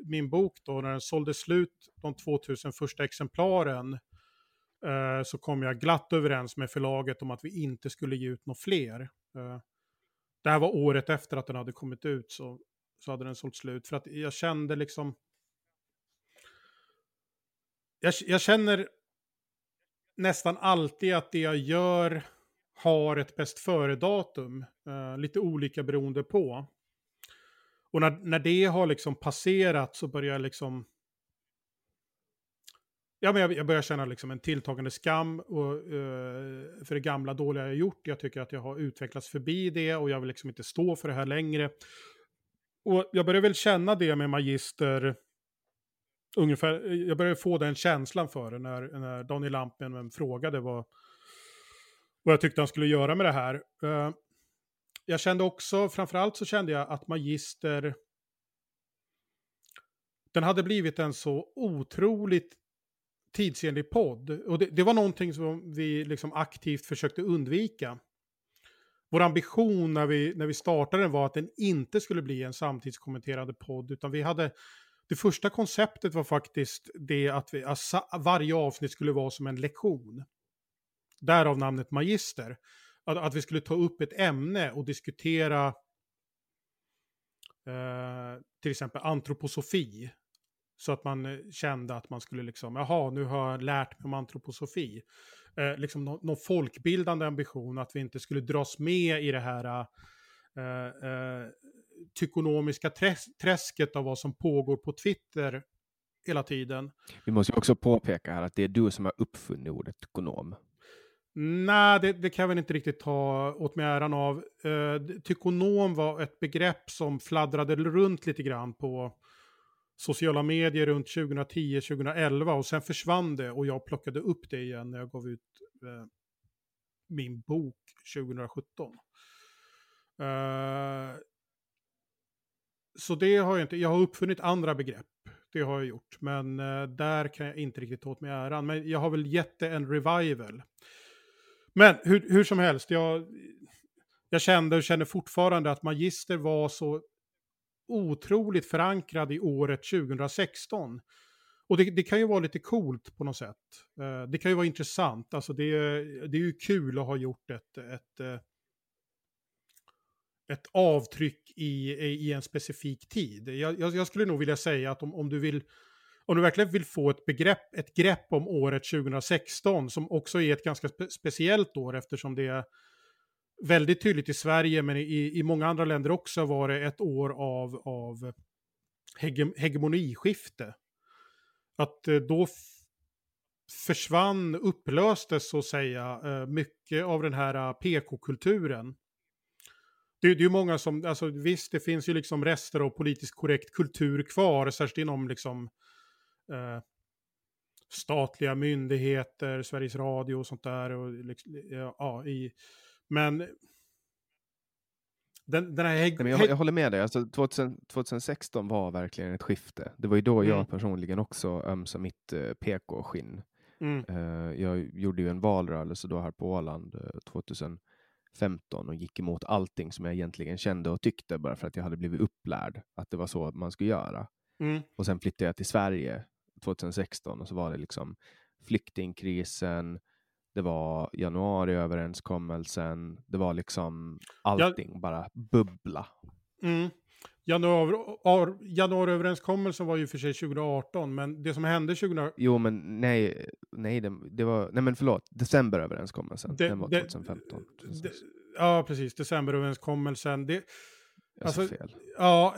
min bok då, när den sålde slut de 2000 första exemplaren, så kom jag glatt överens med förlaget om att vi inte skulle ge ut några fler. Det här var året efter att den hade kommit ut, så hade den sålt slut. För att jag kände liksom, jag känner nästan alltid att det jag gör har ett bäst före datum. Lite olika beroende på. Och när det har liksom passerat, så börjar jag liksom, ja, men jag börjar känna liksom en tilltagande skam och, för det gamla dåliga jag gjort. Jag tycker att jag har utvecklats förbi det, och jag vill liksom inte stå för det här längre. Och jag börjar väl känna det med Magister. Ungefär, jag började få den känslan för det när Daniel Lampinen frågade vad jag tyckte han skulle göra med det här. Jag kände också, framförallt så kände jag att Magister, den hade blivit en så otroligt tidsenlig podd. Och det var någonting som vi liksom aktivt försökte undvika. Vår ambition när vi startade den var att den inte skulle bli en samtidskommenterande podd, utan vi hade... Det första konceptet var faktiskt det att varje avsnitt skulle vara som en lektion. Därav namnet Magister. Att vi skulle ta upp ett ämne och diskutera till exempel antroposofi. Så att man kände att man skulle liksom, jaha, nu har jag lärt mig om antroposofi. Liksom någon folkbildande ambition, att vi inte skulle dras med i det här... tykonomiska träsket av vad som pågår på Twitter hela tiden. Vi måste ju också påpeka här att det är du som har uppfunnit ordet tykonom. Nej, det kan jag väl inte riktigt ta åt mig äran av. Tykonom var ett begrepp som fladdrade runt lite grann på sociala medier runt 2010-2011, och sen försvann det, och jag plockade upp det igen när jag gav ut min bok 2017. Så det har jag inte. Jag har uppfunnit andra begrepp. Det har jag gjort. Men där kan jag inte riktigt ta åt mig äran. Men jag har väl gett det en revival. Men hur som helst. Jag kände och känner fortfarande att Magister var så otroligt förankrad i året 2016. Och det kan ju vara lite coolt på något sätt. Det kan ju vara intressant. Alltså det är ju kul att ha gjort ett avtryck i en specifik tid. Jag skulle nog vilja säga att om du verkligen vill få ett grepp om året 2016, som också är ett ganska speciellt år, eftersom det är väldigt tydligt i Sverige, men i många andra länder också, var det ett år av hegemoniskifte. att då försvann, upplöstes så att säga mycket av den här PK-kulturen. Det är ju många som, alltså visst det finns ju liksom rester av politiskt korrekt kultur kvar, särskilt inom liksom statliga myndigheter, Sveriges Radio och sånt där. Och, ja, men den här... Jag håller med dig, alltså 2016 var verkligen ett skifte. Det var ju då jag personligen också ömsade mitt PK-skinn. Jag gjorde ju en valrörelse då här på Åland 2015 och gick emot allting som jag egentligen kände och tyckte, bara för att jag hade blivit upplärd att det var så man skulle göra. Och sen flyttade jag till Sverige 2016 och så var det liksom flyktingkrisen, det var januariöverenskommelsen, det var liksom allting, bara bubbla. Januariöverenskommelsen var ju för sig 2018, men det som hände 2018... Jo, men nej det var... Nej, men förlåt, decemberöverenskommelsen, den var 2015. Ja, precis, decemberöverenskommelsen. Fel. Ja,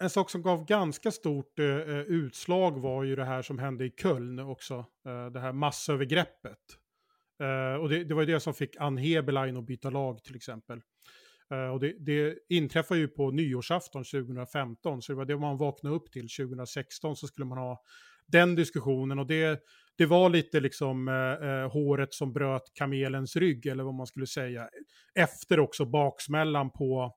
en sak som gav ganska stort utslag var ju det här som hände i Köln också. Det här massövergreppet. Och det var ju det som fick Ann Heberlein att byta lag till exempel. Och det inträffade ju på nyårsafton 2015. Så det var det man vaknade upp till 2016. Så skulle man ha den diskussionen. Och det var lite liksom håret som bröt kamelens rygg. Eller vad man skulle säga. Efter också baksmällan på...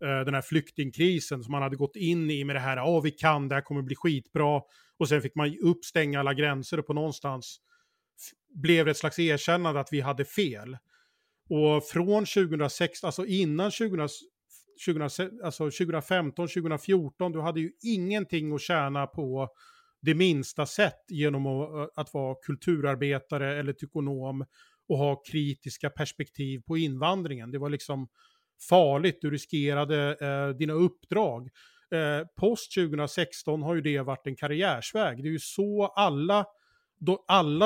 den här flyktingkrisen som man hade gått in i med det här, vi kan, det här kommer bli skitbra, och sen fick man uppstänga alla gränser och på någonstans blev det ett slags erkännande att vi hade fel. Och från 2006, alltså innan 2015-2014, du hade ju ingenting att tjäna på det minsta sätt genom att vara kulturarbetare eller ekonom och ha kritiska perspektiv på invandringen. Det var liksom farligt, du riskerade dina uppdrag. Post 2016 har ju det varit en karriärsväg. Det är ju så alla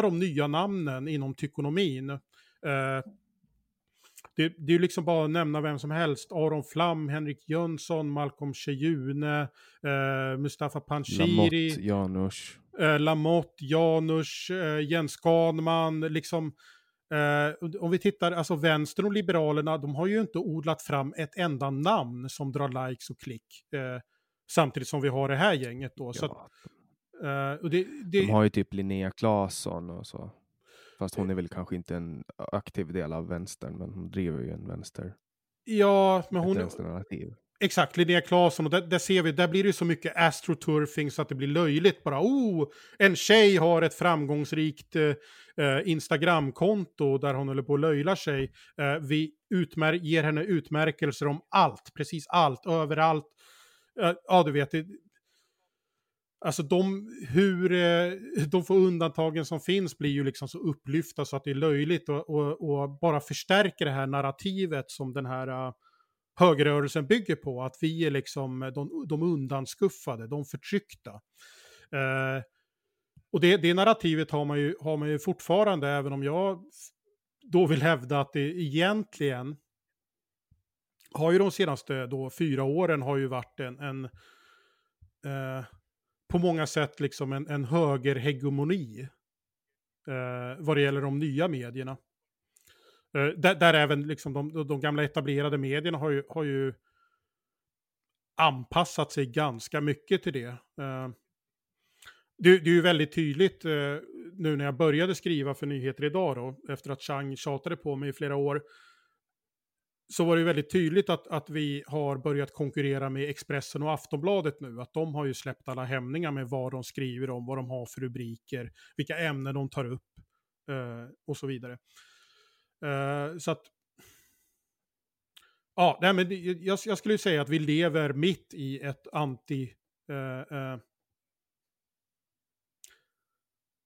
de nya namnen inom tykonomin. Det är ju liksom bara att nämna vem som helst. Aron Flam, Henrik Jönsson, Malcolm Shejune, Mustafa Panshiri, Lamotte, Janusz, Jens Kahnman, liksom... om vi tittar, alltså vänstern och liberalerna, de har ju inte odlat fram ett enda namn som drar likes och klick, samtidigt som vi har det här gänget då. Så att, och de har ju typ Linnea Claesson och så, fast hon är väl kanske inte en aktiv del av vänstern, men hon driver ju en vänster. Ja, men hon är... Exakt, Linnea Claesson, och där ser vi, där blir det ju så mycket astroturfing så att det blir löjligt. Bara, en tjej har ett framgångsrikt Instagramkonto där hon håller på att löjla sig. Vi ger henne utmärkelser om allt, precis allt, överallt. Ja, du vet, alltså de får undantagen som finns blir ju liksom så upplyfta så att det är löjligt, och bara förstärker det här narrativet som den här... högerrörelsen bygger på, att vi är liksom de undanskuffade, de förtryckta. Och det narrativet har man ju fortfarande, även om jag då vill hävda att det egentligen har ju de senaste då 4 åren har ju varit en på många sätt liksom en högerhegemoni vad det gäller de nya medierna. Där även liksom de gamla etablerade medierna har ju anpassat sig ganska mycket till det. Det är ju väldigt tydligt nu när jag började skriva för Nyheter Idag då, efter att Chang tjatade på mig i flera år, så var det ju väldigt tydligt att vi har börjat konkurrera med Expressen och Aftonbladet nu. Att de har ju släppt alla hämningar med vad de skriver om, vad de har för rubriker, vilka ämnen de tar upp och så vidare. Så att jag skulle ju säga att vi lever mitt i ett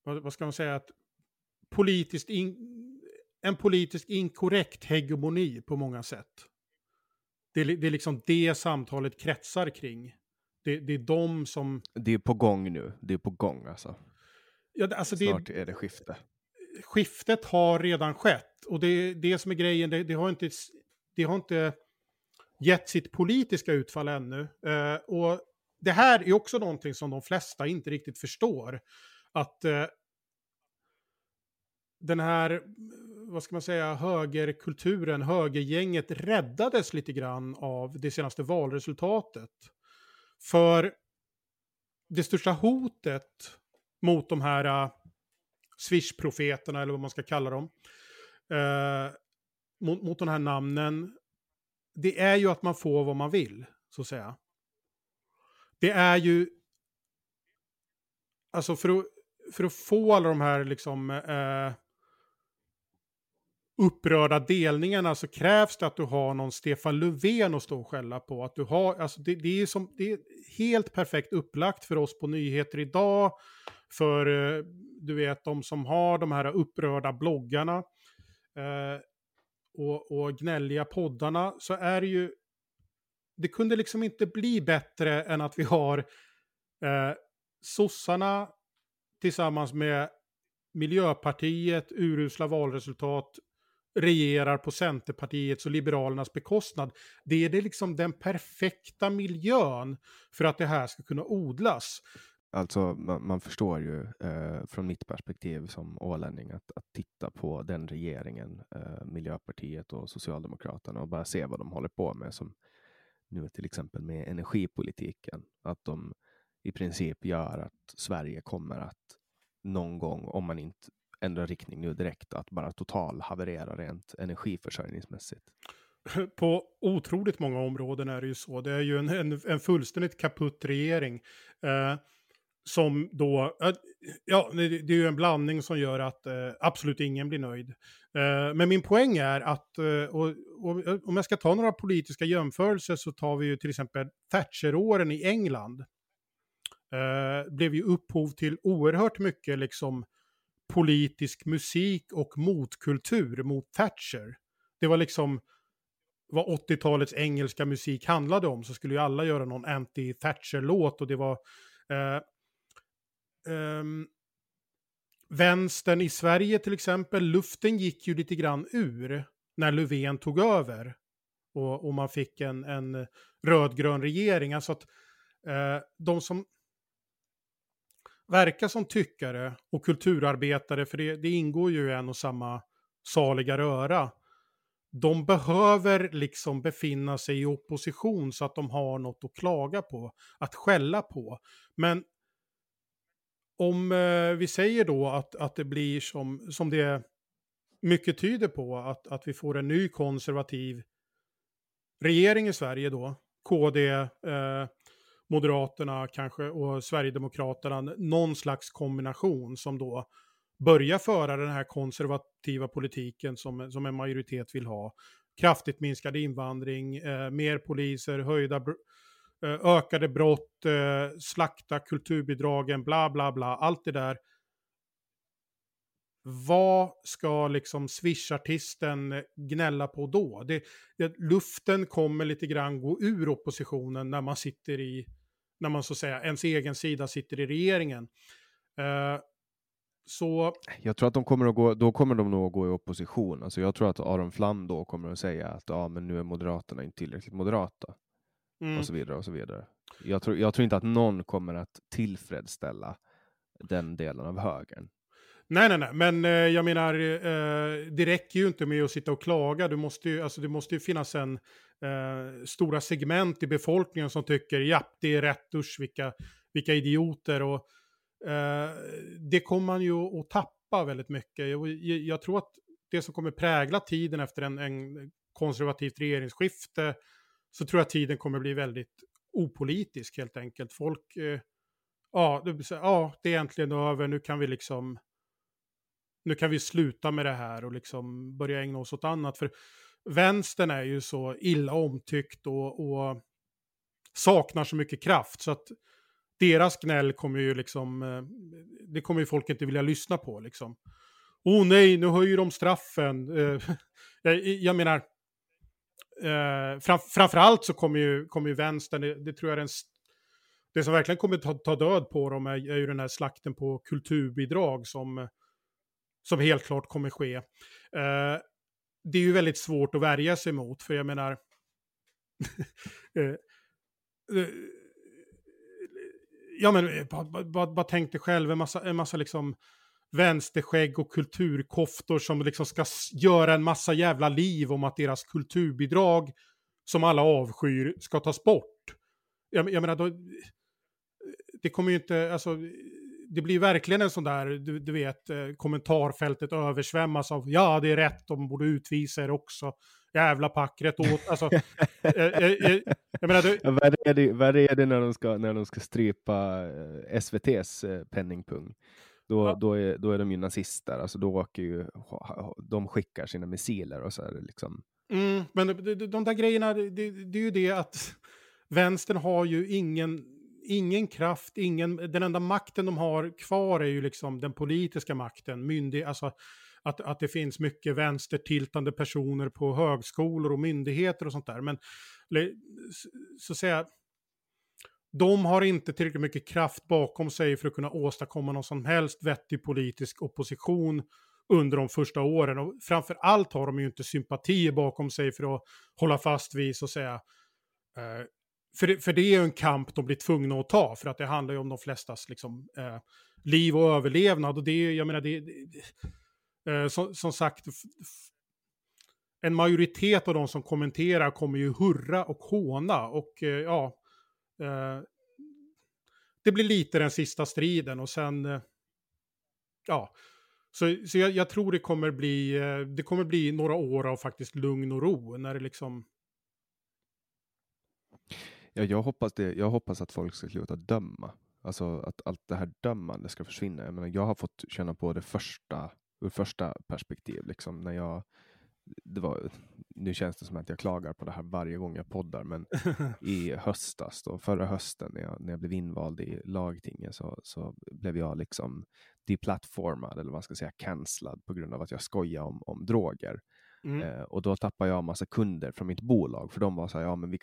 vad ska man säga, att en politisk inkorrekt hegemoni på många sätt. Det är liksom det samtalet kretsar kring. Det är de som... Det är på gång nu, det är på gång alltså. Ja, alltså snart är det skifte. Skiftet har redan skett, och det som är grejen, det har inte gett sitt politiska utfall ännu, och det här är också någonting som de flesta inte riktigt förstår. Att den här, vad ska man säga, högerkulturen, högergänget räddades lite grann av det senaste valresultatet. För det största hotet mot de här swishprofeterna, eller vad man ska kalla dem, mot de här namnen, det är ju att man får vad man vill, så att säga. Det är ju, alltså för att få alla de här liksom upprörda delningarna, så krävs det att du har någon Stefan Löfven att stå och skälla på. Att du har, alltså det är som, det är helt perfekt upplagt för oss på Nyheter Idag, för du vet, de som har de här upprörda bloggarna och gnälliga poddarna, så är det ju, det kunde liksom inte bli bättre än att vi har sossarna tillsammans med Miljöpartiet, urusla valresultat, regerar på Centerpartiets och Liberalernas bekostnad. Det är liksom den perfekta miljön för att det här ska kunna odlas. Alltså man förstår ju från mitt perspektiv som ålänning att titta på den regeringen, Miljöpartiet och Socialdemokraterna, och bara se vad de håller på med, som nu till exempel med energipolitiken. Att de i princip gör att Sverige kommer att någon gång, om man inte ändrar riktning nu direkt, att bara total haverera rent energiförsörjningsmässigt. På otroligt många områden är det ju så. Det är ju en fullständigt kaputt regering. Som då, ja, det är ju en blandning som gör att absolut ingen blir nöjd. Men min poäng är att, och om jag ska ta några politiska jämförelser, så tar vi ju till exempel Thatcheråren i England. Blev ju upphov till oerhört mycket liksom politisk musik och motkultur mot Thatcher. Det var liksom vad 80-talets engelska musik handlade om, så skulle ju alla göra någon anti-Thatcher-låt, och det var vänstern i Sverige till exempel, luften gick ju lite grann ur när Löfven tog över och man fick en rödgrön regering. Alltså att de som verkar som tyckare och kulturarbetare, för det ingår ju en och samma saliga röra, de behöver liksom befinna sig i opposition så att de har något att klaga på, att skälla på. Men om vi säger då att det blir som det mycket tyder på, att vi får en ny konservativ regering i Sverige då, KD, Moderaterna kanske och Sverigedemokraterna, någon slags kombination som då börjar föra den här konservativa politiken som en majoritet vill ha. Kraftigt minskad invandring, mer poliser, ökade brott, slakta kulturbidragen, bla bla bla, allt det där. Vad ska liksom swishartisten gnälla på då? Luften kommer lite grann gå ur oppositionen när man sitter i, när man så att säga, ens egen sida sitter i regeringen. Så jag tror att de kommer att gå, då kommer de nog att gå i opposition. Alltså jag tror att Aron Flam då kommer att säga att ja, men nu är Moderaterna inte tillräckligt moderata. Och så vidare och så vidare. Jag tror inte att någon kommer att tillfredsställa den delen av högern. Nej. Men jag menar, det räcker ju inte med att sitta och klaga. Det måste ju finnas en stora segment i befolkningen som tycker ja, det är rätt, usch, vilka idioter. Och det kommer man ju att tappa väldigt mycket. Jag tror att det som kommer prägla tiden efter en konservativt regeringsskifte, så tror jag tiden kommer bli väldigt opolitisk helt enkelt. Folk, det är egentligen över, nu kan vi sluta med det här och liksom börja ägna oss åt annat. För vänstern är ju så illa omtyckt och saknar så mycket kraft, så att deras gnäll kommer ju liksom, det kommer ju folk inte vilja lyssna på liksom. Åh nej, nu höjer de straffen. Jag menar, framförallt så kommer ju vänstern, det tror jag det som verkligen kommer ta död på dem är ju den här slakten på kulturbidrag som helt klart kommer ske. Det är ju väldigt svårt att värja sig mot, för jag menar ja men bara tänk dig själv en massa liksom vänsterskägg och kulturkoftor som liksom ska göra en massa jävla liv om att deras kulturbidrag som alla avskyr ska tas bort. Jag menar då, det kommer ju inte, alltså det blir verkligen en sån där, du vet, kommentarfältet översvämmas av, ja det är rätt, de borde utvisa er också, jävla packret åt, alltså jag menar du... Vad är det när de ska strypa SVT:s penningpung? Då är de ju nazister, alltså då åker ju, de skickar sina missiler och så här liksom. Men de där grejerna, det är ju det att vänstern har ju ingen kraft, den enda makten de har kvar är ju liksom den politiska makten, alltså att det finns mycket vänstertiltande personer på högskolor och myndigheter och sånt där, men så att säga, de har inte tillräckligt mycket kraft bakom sig för att kunna åstadkomma någon som helst vettig politisk opposition under de första åren, och framförallt har de ju inte sympati bakom sig för att hålla fast vid, så att säga, för det är ju en kamp de blir tvungna att ta, för att det handlar ju om de flestas liksom, liv och överlevnad, och det, jag menar, det som sagt, en majoritet av de som kommenterar kommer ju hurra och håna, och det blir lite den sista striden, och sen så jag tror det kommer bli några år av faktiskt lugn och ro när det liksom... Ja, jag hoppas att folk ska sluta döma. Alltså att allt det här dömande ska försvinna. Jag menar, jag har fått känna på det ur första perspektiv liksom, när jag... nu känns det som att jag klagar på det här varje gång jag poddar, men i höstas då, förra hösten när jag blev invald i lagtinget, så blev jag liksom deplattformad, eller vad ska jag säga, cancellad på grund av att jag skojar om droger. Och då tappade jag en massa kunder från mitt bolag, för de var så här, ja men vi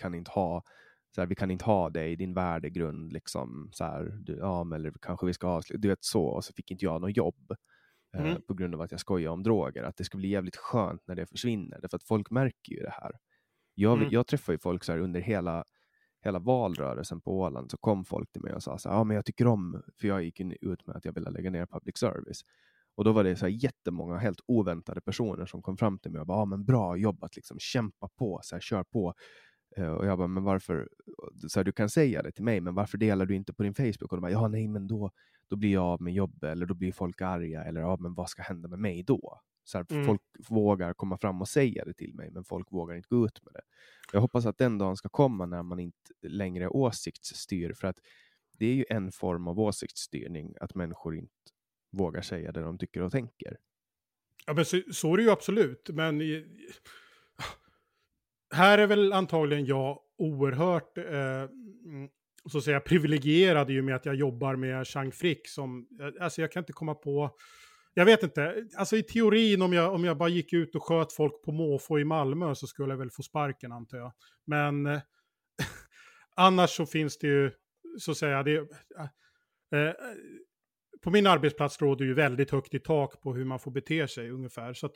kan inte ha dig i din värdegrund liksom, så här, ja men eller kanske vi ska avsluta, du vet så, och så fick inte jag något jobb. På grund av att jag skojar om droger. Att det ska bli jävligt skönt när det försvinner. Därför att folk märker ju det här. Jag träffar ju folk så här under hela valrörelsen på Åland. Så kom folk till mig och sa så här, ja men jag tycker om... För jag gick ut med att jag ville lägga ner public service. Och då var det så här jättemånga helt oväntade personer som kom fram till mig och bara, ja men bra jobbat liksom, kämpa på, så här, kör på. Och jag bara, men varför... Så här, du kan säga det till mig, men varför delar du inte på din Facebook? Och de bara, ja nej men då blir jag av med jobb, eller då blir folk arga, eller ja men vad ska hända med mig då? Så här, folk vågar komma fram och säga det till mig, men folk vågar inte gå ut med det. Jag hoppas att den dagen ska komma när man inte längre åsiktsstyr, för att det är ju en form av åsiktsstyrning att människor inte vågar säga det de tycker och tänker. Ja men så är det ju absolut, men här är väl antagligen jag oerhört... så att säga privilegierad ju med att jag jobbar med Chang Frick som, alltså jag kan inte komma på, jag vet inte, alltså i teorin om jag bara gick ut och sköt folk på måfå i Malmö så skulle jag väl få sparken antar jag, men annars så finns det ju, så att säga, det, på min arbetsplats råder ju väldigt högt i tak på hur man får bete sig ungefär, så att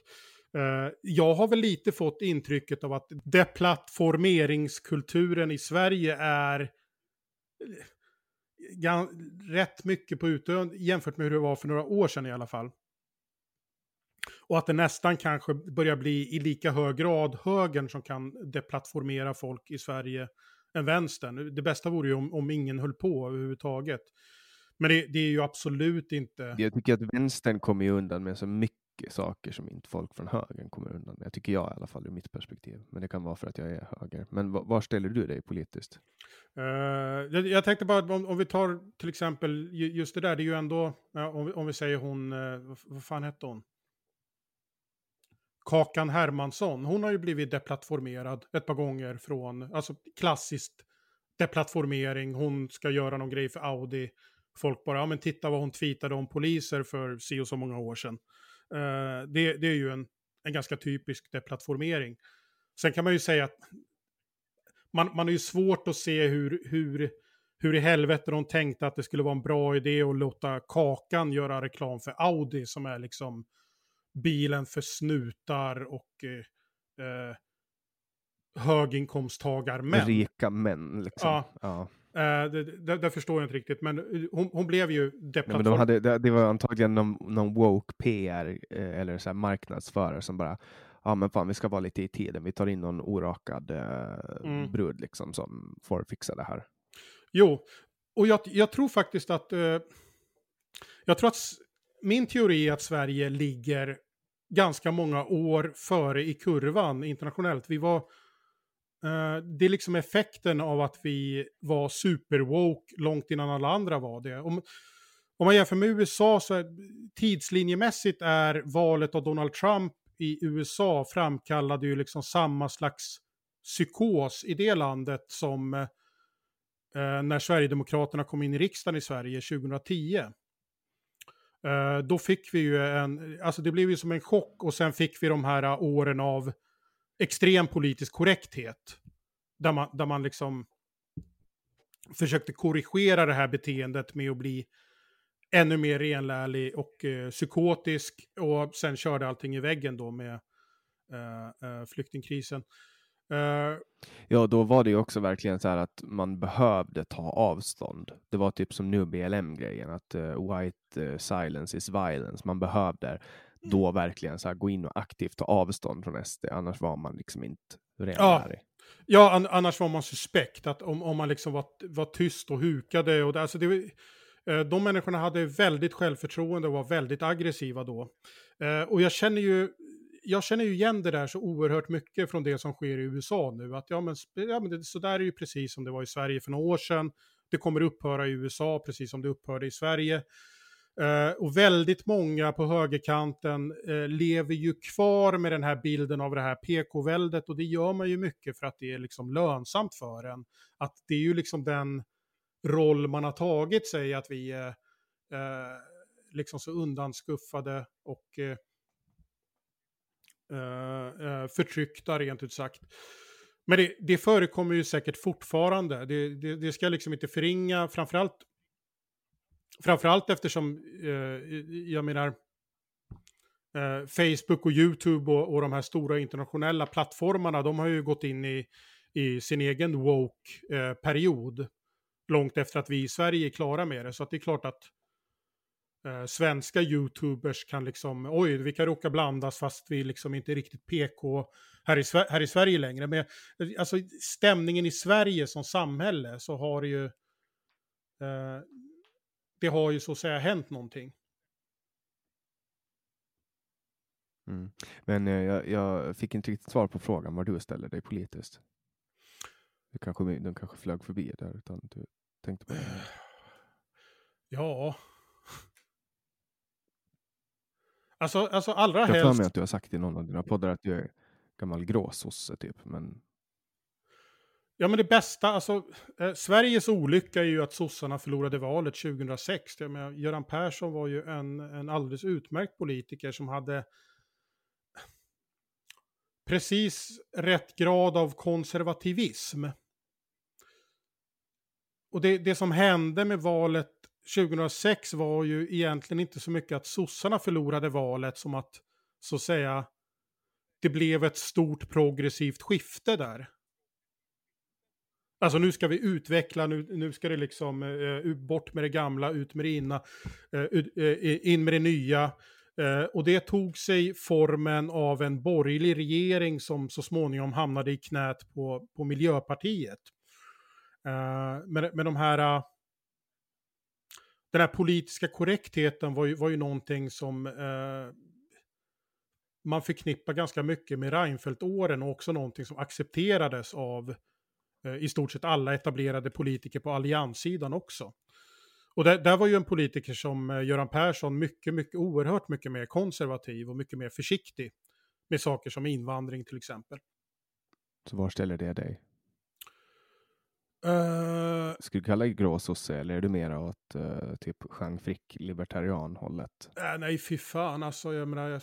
jag har väl lite fått intrycket av att deplattformeringskulturen i Sverige är rätt mycket på utön jämfört med hur det var för några år sedan i alla fall, och att det nästan kanske börjar bli i lika hög grad högern som kan deplattformera folk i Sverige än vänstern. Det bästa vore ju om ingen höll på överhuvudtaget, men det är ju absolut inte... Jag tycker att vänstern kommer ju undan med så mycket saker som inte folk från högern kommer undan med, tycker jag i alla fall ur mitt perspektiv, men det kan vara för att jag är höger. Men var ställer du dig politiskt? Jag tänkte bara om vi tar till exempel just det där, det är ju ändå, om vi säger hon, vad fan hette hon? Kakan Hermansson, hon har ju blivit deplattformerad ett par gånger från, alltså klassiskt deplattformering, hon ska göra någon grej för Audi, folk bara, ja men titta vad hon tweetade om poliser för si och så många år sedan. Det är ju en ganska typisk deplattformering. Sen kan man ju säga att man är ju svårt att se hur i helvete de tänkte att det skulle vara en bra idé att låta Kakan göra reklam för Audi som är liksom bilen för snutar och höginkomsttagarmän. Rika män liksom. Ja. Det förstår jag inte riktigt, men hon blev ju deplattform. Nej, men det var antagligen någon woke PR eller så här marknadsförare som bara, ja men fan vi ska vara lite i tiden, vi tar in någon orakad brud liksom som får fixa det här. Jo, och jag tror faktiskt att min teori är att Sverige ligger ganska många år före i kurvan internationellt. Vi var det är liksom effekten av att vi var superwoke långt innan alla andra var det. Om man jämför med USA så tidslinjemässigt är valet av Donald Trump i USA framkallade ju liksom samma slags psykos i det landet som när Sverigedemokraterna kom in i riksdagen i Sverige 2010. Då fick vi ju alltså det blev ju som en chock, och sen fick vi de här åren av extrem politisk korrekthet där man liksom försökte korrigera det här beteendet med att bli ännu mer renlärlig och psykotisk, och sen körde allting i väggen då med flyktingkrisen. Ja, då var det ju också verkligen så här att man behövde ta avstånd. Det var typ som nu BLM-grejen att white silence is violence. Man behövde då verkligen så här gå in och aktivt ta avstånd från SD, annars var man liksom inte renlärig. Ja, annars var man suspekt att om man liksom var tyst och hukade och alltså de människorna hade väldigt självförtroende och var väldigt aggressiva då. Och jag känner ju igen det där så oerhört mycket från det som sker i USA nu. Att ja, men så där är ju precis som det var i Sverige för några år sedan. Det kommer upphöra i USA precis som det upphörde i Sverige. Och väldigt många på högerkanten lever ju kvar med den här bilden av det här PK-väldet. Och det gör man ju mycket för att det är liksom lönsamt för en. Att det är ju liksom den roll man har tagit sig, att vi är liksom så undanskuffade och förtryckta rent ut sagt. Men det förekommer ju säkert fortfarande. Det ska jag liksom inte förringa, framförallt eftersom jag menar Facebook och YouTube och de här stora internationella plattformarna, de har ju gått in i sin egen woke-period långt efter att vi i Sverige är klara med det. Så att det är klart att svenska YouTubers kan liksom, oj vi kan råka blandas fast vi liksom inte är riktigt PK här i Sverige längre. Men alltså stämningen i Sverige som samhälle så har det ju det har ju så att säga hänt någonting. Mm. Men jag fick inte riktigt svar på frågan var du ställer dig politiskt. De kanske flög förbi där utan du tänkte på det. Ja. Alltså allra helst. Jag tror mig att du har sagt i någon av dina poddar att du är gammal gråsosse typ. Men... Ja men det bästa, alltså Sveriges olycka är ju att sossarna förlorade valet 2006. Jag menar, Göran Persson var ju en alldeles utmärkt politiker som hade precis rätt grad av konservativism. Och det som hände med valet 2006 var ju egentligen inte så mycket att sossarna förlorade valet som att så att säga det blev ett stort progressivt skifte där. Alltså nu ska vi utveckla, nu ska det liksom bort med det gamla, ut med det inna, in med det nya. Och det tog sig formen av en borgerlig regering som så småningom hamnade i knät på Miljöpartiet. Men de här, den här politiska korrektheten var ju någonting som man förknippar ganska mycket med Reinfeldt-åren, och också någonting som accepterades av i stort sett alla etablerade politiker på allianssidan också. Och där var ju en politiker som Göran Persson mycket, mycket, oerhört mycket mer konservativ och mycket mer försiktig med saker som invandring till exempel. Så var ställer det dig? Skulle du kalla dig gråsosse eller är du mer åt typ Chang Frick libertarian-hållet? Nej, fy fan alltså. Jag menar,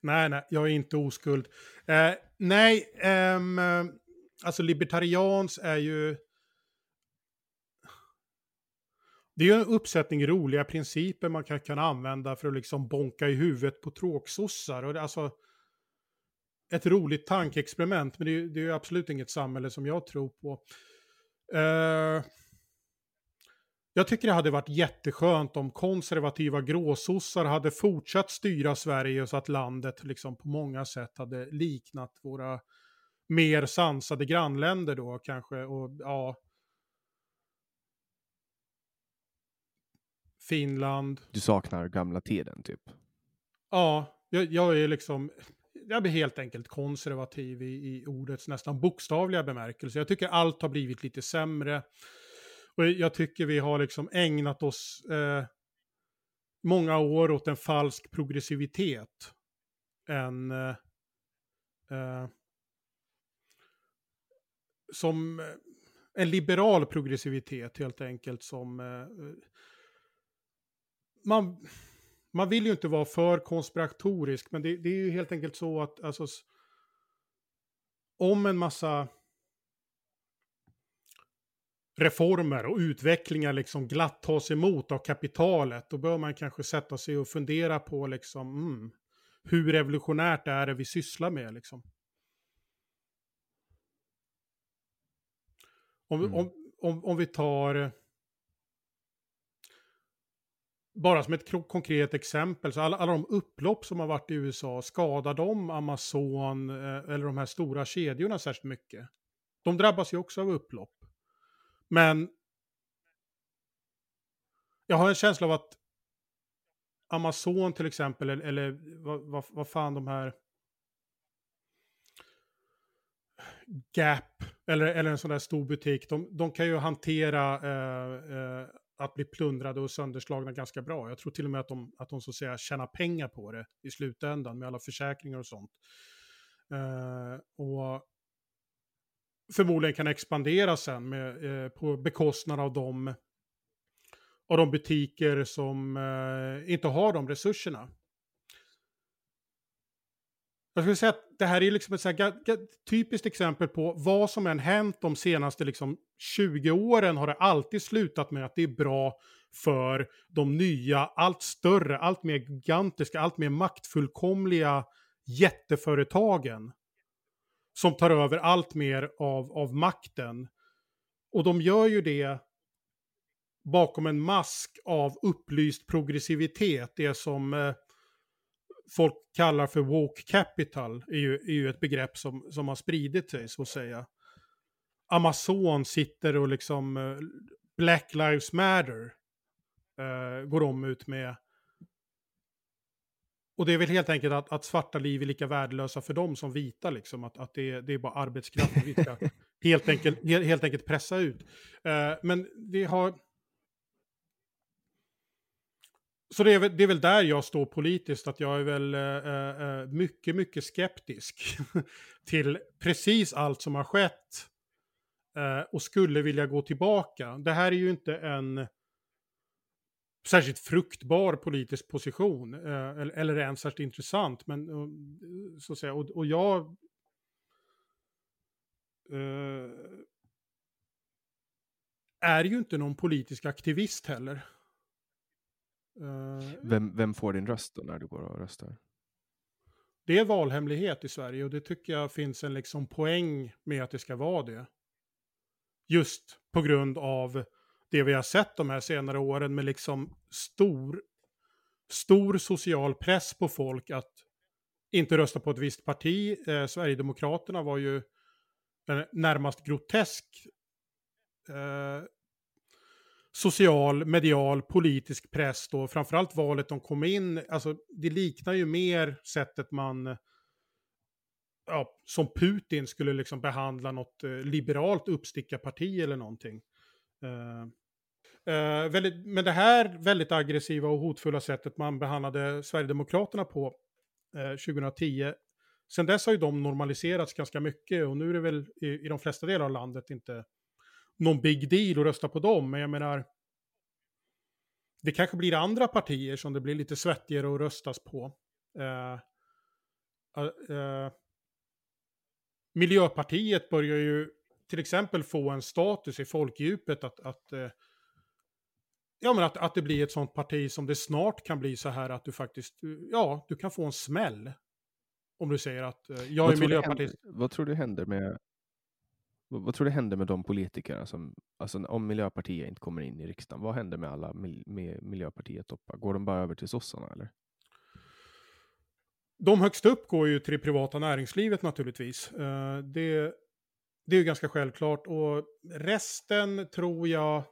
nej, jag är inte oskuld. Alltså libertarians är ju... Det är ju en uppsättning roliga principer man kan använda för att liksom bonka i huvudet på tråksossar. Och det, alltså, ett roligt tankeexperiment, men det är ju absolut inget samhälle som jag tror på. Jag tycker det hade varit jätteskönt om konservativa gråsossar hade fortsatt styra Sverige så att landet liksom på många sätt hade liknat våra mer sansade grannländer då kanske. Och ja, Finland. Du saknar gamla tiden typ? Ja, jag är liksom... Jag blir helt enkelt konservativ i ordets nästan bokstavliga bemärkelse. Jag tycker allt har blivit lite sämre. Och jag tycker vi har liksom ägnat oss många år åt en falsk progressivitet. Som en liberal progressivitet helt enkelt. Som man vill ju inte vara för konspiratorisk, men det är ju helt enkelt så att alltså, om en massa reformer och utvecklingar liksom glatt tas emot av kapitalet, då bör man kanske sätta sig och fundera på liksom, hur revolutionärt är det vi sysslar med liksom. Om vi tar... Bara som ett konkret exempel, så alla de upplopp som har varit i USA, skadar de Amazon eller de här stora kedjorna särskilt mycket? De drabbas ju också av upplopp. Men jag har en känsla av att Amazon till exempel, eller vad fan de här Gap eller en sån där stor butik, de kan ju hantera att bli plundrade och sönderslagna ganska bra. Jag tror till och med att de så att säga tjänar pengar på det i slutändan med alla försäkringar och sånt. Och förmodligen kan expandera sen med, på bekostnad av de butiker som inte har de resurserna. Jag skulle säga att det här är liksom ett så här typiskt exempel på vad som än hänt de senaste liksom 20 åren har det alltid slutat med att det är bra för de nya, allt större, allt mer gigantiska, allt mer maktfullkomliga jätteföretagen som tar över allt mer av makten. Och de gör ju det bakom en mask av upplyst progressivitet, det som... folk kallar för woke capital är ju ett begrepp som har spridit sig så att säga. Amazon sitter och liksom Black Lives Matter går de ut med. Och det är väl helt enkelt att svarta liv är lika värdelösa för dem som vita liksom. Att det är bara arbetskraft vi ska helt enkelt pressa ut. Men vi har... Så det är väl där jag står politiskt, att jag är väl mycket, mycket skeptisk till precis allt som har skett och skulle vilja gå tillbaka. Det här är ju inte en särskilt fruktbar politisk position eller ens särskilt intressant, men så att säga, och jag är ju inte någon politisk aktivist heller. Vem får din röst då när du går och röstar? Det är valhemlighet i Sverige, och det tycker jag finns en liksom poäng med att det ska vara det. Just på grund av det vi har sett de här senare åren med liksom stor social press på folk att inte rösta på ett visst parti. Sverigedemokraterna var ju närmast grotesk social, medial, politisk press då, framförallt valet de kom in, alltså det liknar ju mer sättet man som Putin skulle liksom behandla något liberalt uppstickarparti eller någonting. Men det här väldigt aggressiva och hotfulla sättet man behandlade Sverigedemokraterna på 2010, sen dess har ju de normaliserats ganska mycket, och nu är det väl i de flesta delar av landet inte någon big deal att rösta på dem. Men jag menar, det kanske blir andra partier som det blir lite svettigare att röstas på. Miljöpartiet börjar ju till exempel få en status i folkdjupet att det blir ett sånt parti som det snart kan bli så här att du faktiskt, du kan få en smäll om du säger att jag är miljöpartist. Vad tror du händer med Vad tror du händer med de politikerna som, alltså om Miljöpartiet inte kommer in i riksdagen, vad händer med alla med Miljöpartiet toppar? Går de bara över till sossarna eller? De högst upp går ju till det privata näringslivet naturligtvis. Det är ju ganska självklart, och resten tror jag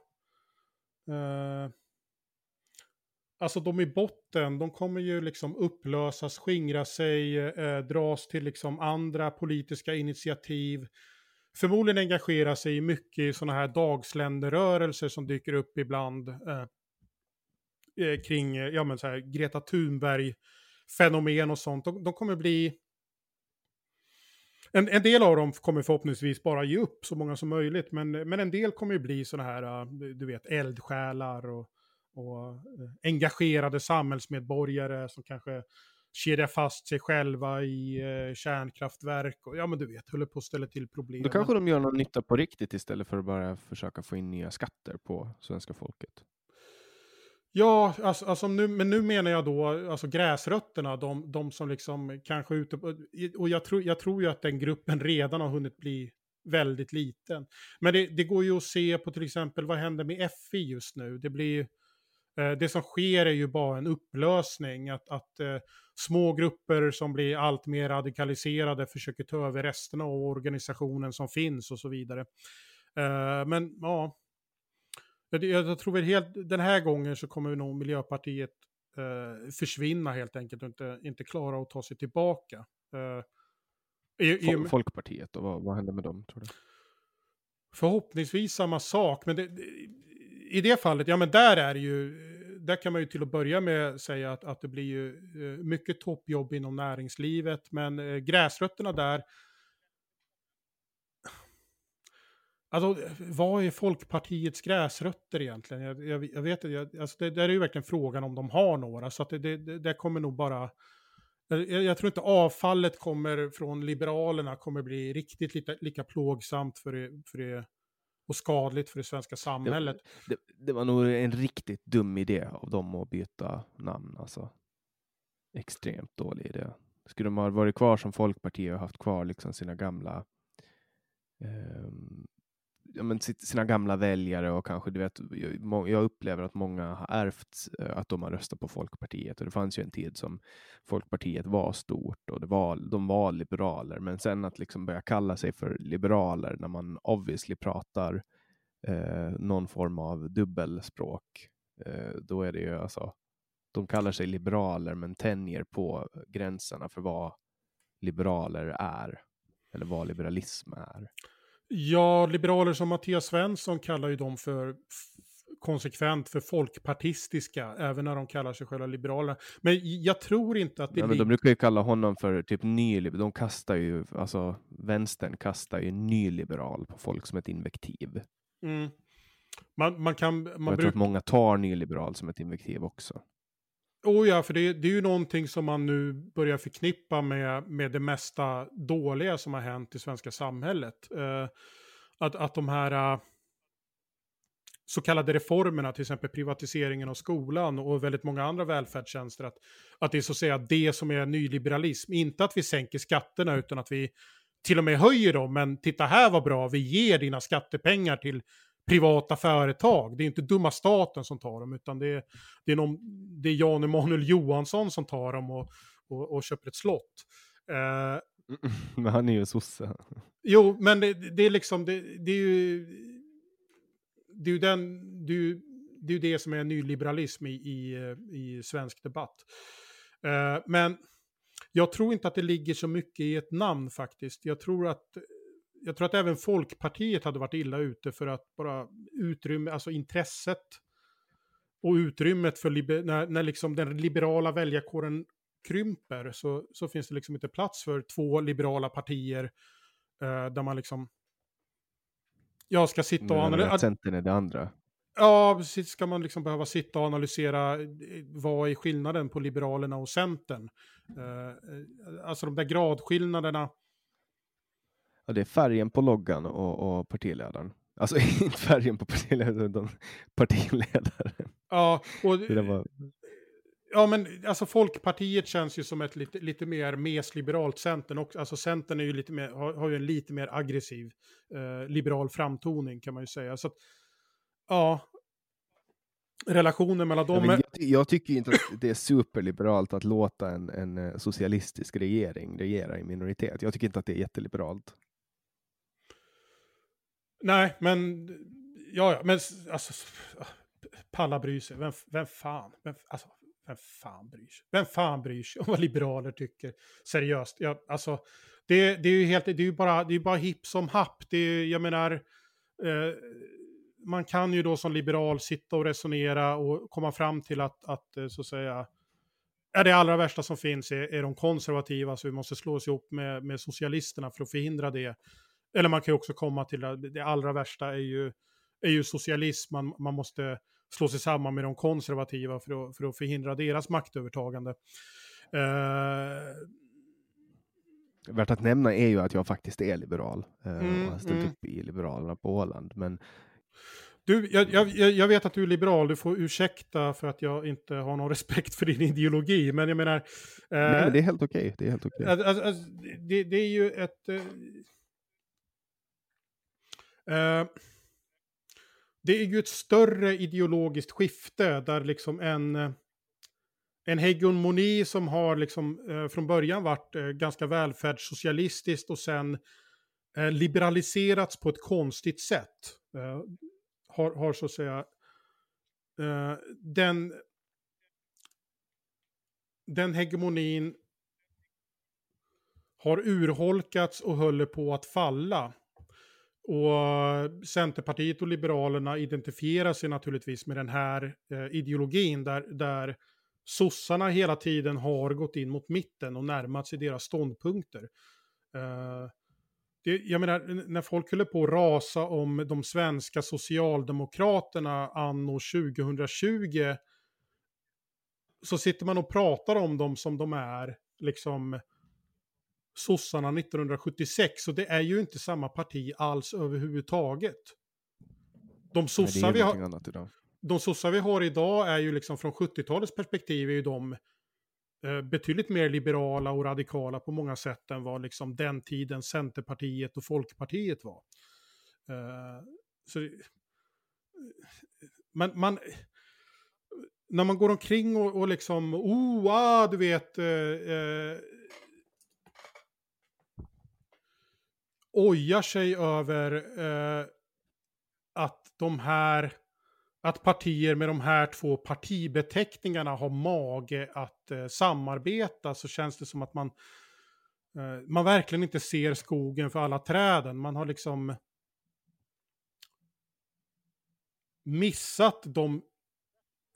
alltså de i botten, de kommer ju liksom upplösas, skingra sig, dras till liksom andra politiska initiativ. Förmodligen engagera sig mycket i sådana här dagsländerrörelser som dyker upp ibland kring ja, men så här, Greta Thunberg-fenomen och sånt. De kommer bli... En del av dem kommer förhoppningsvis bara ge upp så många som möjligt. Men en del kommer ju bli sådana här, du vet, eldsjälar och engagerade samhällsmedborgare som kanske kedjar fast sig själva i kärnkraftverk och ja men du vet, håller på att ställa till problem. Då kanske de gör någon nytta på riktigt istället för att bara försöka få in nya skatter på svenska folket. Ja, alltså nu, men nu menar jag då alltså gräsrötterna, de som liksom kanske ute på, och jag tror ju att den gruppen redan har hunnit bli väldigt liten. Men det går ju att se på till exempel vad händer med FI just nu. Det blir det som sker är ju bara en upplösning, att små grupper som blir allt mer radikaliserade försöker ta över resten av organisationen som finns och så vidare. Men ja, jag tror väl helt den här gången så kommer nog Miljöpartiet försvinna helt enkelt och inte klara att ta sig tillbaka. Folkpartiet, och vad händer med dem tror du? Förhoppningsvis samma sak, men i det fallet, ja men där kan man ju till att börja med säga att det blir ju mycket toppjobb inom näringslivet, men gräsrötterna där, alltså vad är Folkpartiets gräsrötter egentligen? Jag vet inte, alltså det där är ju verkligen frågan om de har några, så att det kommer nog bara, jag tror inte avfallet kommer från Liberalerna kommer bli riktigt lika plågsamt för det och skadligt för det svenska samhället. Det var nog en riktigt dum idé av dem att byta namn. Alltså. Extremt dålig idé. Skulle de ha varit kvar som Folkpartiet och haft kvar liksom sina gamla sina gamla väljare och kanske, du vet, jag upplever att många har ärvt att de har röstat på Folkpartiet, och det fanns ju en tid som Folkpartiet var stort och de var liberaler, men sen att liksom börja kalla sig för liberaler när man obviously pratar någon form av dubbelspråk, då är det ju alltså, de kallar sig liberaler men tänjer på gränserna för vad liberaler är eller vad liberalism är. Ja, liberaler som Mattias Svensson kallar ju dem för konsekvent för folkpartistiska, även när de kallar sig själva liberaler. Men jag tror inte att det... Ja, men de brukar ju kalla honom för typ nyliberal. De kastar ju, alltså vänstern kastar ju nyliberal på folk som ett invektiv. Mm. Jag tror att många tar nyliberal som ett invektiv också. Oh ja, för det är ju någonting som man nu börjar förknippa med det mesta dåliga som har hänt i svenska samhället. Att de här så kallade reformerna, till exempel privatiseringen av skolan och väldigt många andra välfärdstjänster, att det är så att säga det som är nyliberalism. Inte att vi sänker skatterna utan att vi till och med höjer dem. Men titta här vad bra, vi ger dina skattepengar till privata företag. Det är inte dumma staten som tar dem, utan det är Jan Emanuel Johansson som tar dem och köper ett slott. Men han är ju sosse. Jo, men det är liksom det är ju det som är nyliberalism i svensk debatt. Men jag tror inte att det ligger så mycket i ett namn faktiskt. Jag tror att även Folkpartiet hade varit illa ute för att bara utrymme, alltså intresset och utrymmet för när liksom den liberala väljarkåren krymper, så finns det liksom inte plats för två liberala partier där man liksom ska sitta och analysera. Centern är det andra. Ja, precis, ska man liksom behöva sitta och analysera vad är skillnaden på Liberalerna och Centern. Alltså de där gradskillnaderna. Ja, det är färgen på loggan och partiledaren. Alltså inte färgen på partiledaren utan partiledaren. Ja, och det var... Ja, men alltså Folkpartiet känns ju som ett lite mer mesliberalt Centern också. Alltså Centern är ju lite mer, har ju en lite mer aggressiv liberal framtoning kan man ju säga. Så att, ja, relationen mellan dem... Ja, jag tycker inte att det är superliberalt att låta en socialistisk regering regera i minoritet. Jag tycker inte att det är jätteliberalt. Nej, men... Ja, men alltså... Palla bryr sig. Vem fan bryr sig om vad liberaler tycker? Seriöst. Ja, alltså, det är ju helt... Det är ju bara hipp som happ. Det är, jag menar... man kan ju då som liberal sitta och resonera och komma fram till att så att säga... Är det allra värsta som finns är de konservativa, så vi måste slå oss ihop med socialisterna för att förhindra det. Eller man kan ju också komma till att det allra värsta är ju socialism. Man måste slå sig samman med de konservativa för att förhindra deras maktövertagande. Värt att nämna är ju att jag faktiskt är liberal. Jag har ställt upp i Liberalerna på Åland. Men... Du, jag vet att du är liberal. Du får ursäkta för att jag inte har någon respekt för din ideologi. Men jag menar... Nej, men det är helt okej. Det är helt okej. Alltså, det är ju ett... det är ju ett större ideologiskt skifte där liksom en hegemoni som har liksom från början varit ganska välfärdssocialistiskt och sen liberaliserats på ett konstigt sätt har så att säga den hegemonin har urholkats och håller på att falla. Och Centerpartiet och Liberalerna identifierar sig naturligtvis med den här ideologin där sossarna hela tiden har gått in mot mitten och närmat sig deras ståndpunkter. Jag menar, när folk höll på att rasa om de svenska Socialdemokraterna anno 2020, så sitter man och pratar om dem som de är liksom... sossarna 1976, och det är ju inte samma parti alls överhuvudtaget. De sossar vi har idag är ju liksom från 70-talets perspektiv är ju de betydligt mer liberala och radikala på många sätt än vad liksom den tiden Centerpartiet och Folkpartiet var. Så när man går omkring och liksom du vet ojar sig över att partier med de här två partibeteckningarna har mage att samarbeta, så känns det som att man verkligen inte ser skogen för alla träden. Man har liksom missat de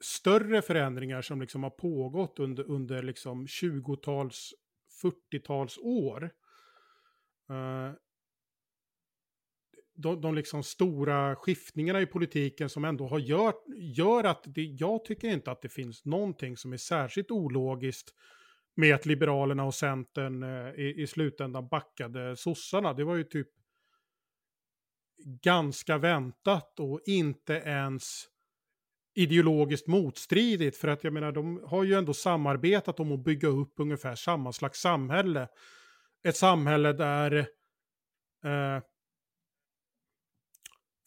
större förändringar som liksom har pågått under liksom 20-tals, 40-tals år. De liksom stora skiftningarna i politiken som ändå har gör att jag tycker inte att det finns någonting som är särskilt ologiskt med att Liberalerna och Centern i slutändan backade sossarna. Det var ju typ ganska väntat och inte ens ideologiskt motstridigt, för att jag menar, de har ju ändå samarbetat om att bygga upp ungefär samma slags samhälle. Ett samhälle där...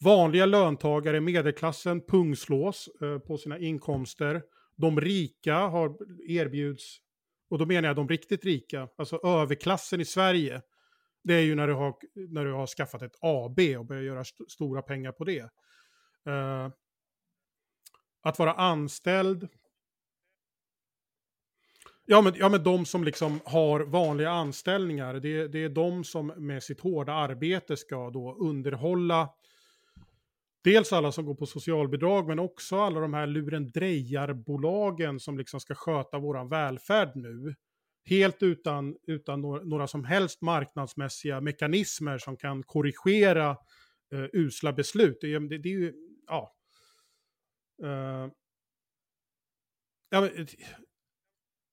vanliga löntagare, medelklassen, pungslås på sina inkomster. De rika har erbjuds, och då menar jag de riktigt rika, alltså överklassen i Sverige. Det är ju när du har skaffat ett AB och börjar göra stora pengar på det. Att vara anställd. Ja men de som liksom har vanliga anställningar, det är de som med sitt hårda arbete ska då underhålla dels alla som går på socialbidrag, men också alla de här lurendrejarbolagen som liksom ska sköta våran välfärd nu. Helt utan några som helst marknadsmässiga mekanismer som kan korrigera usla beslut. Det är ju... Ja.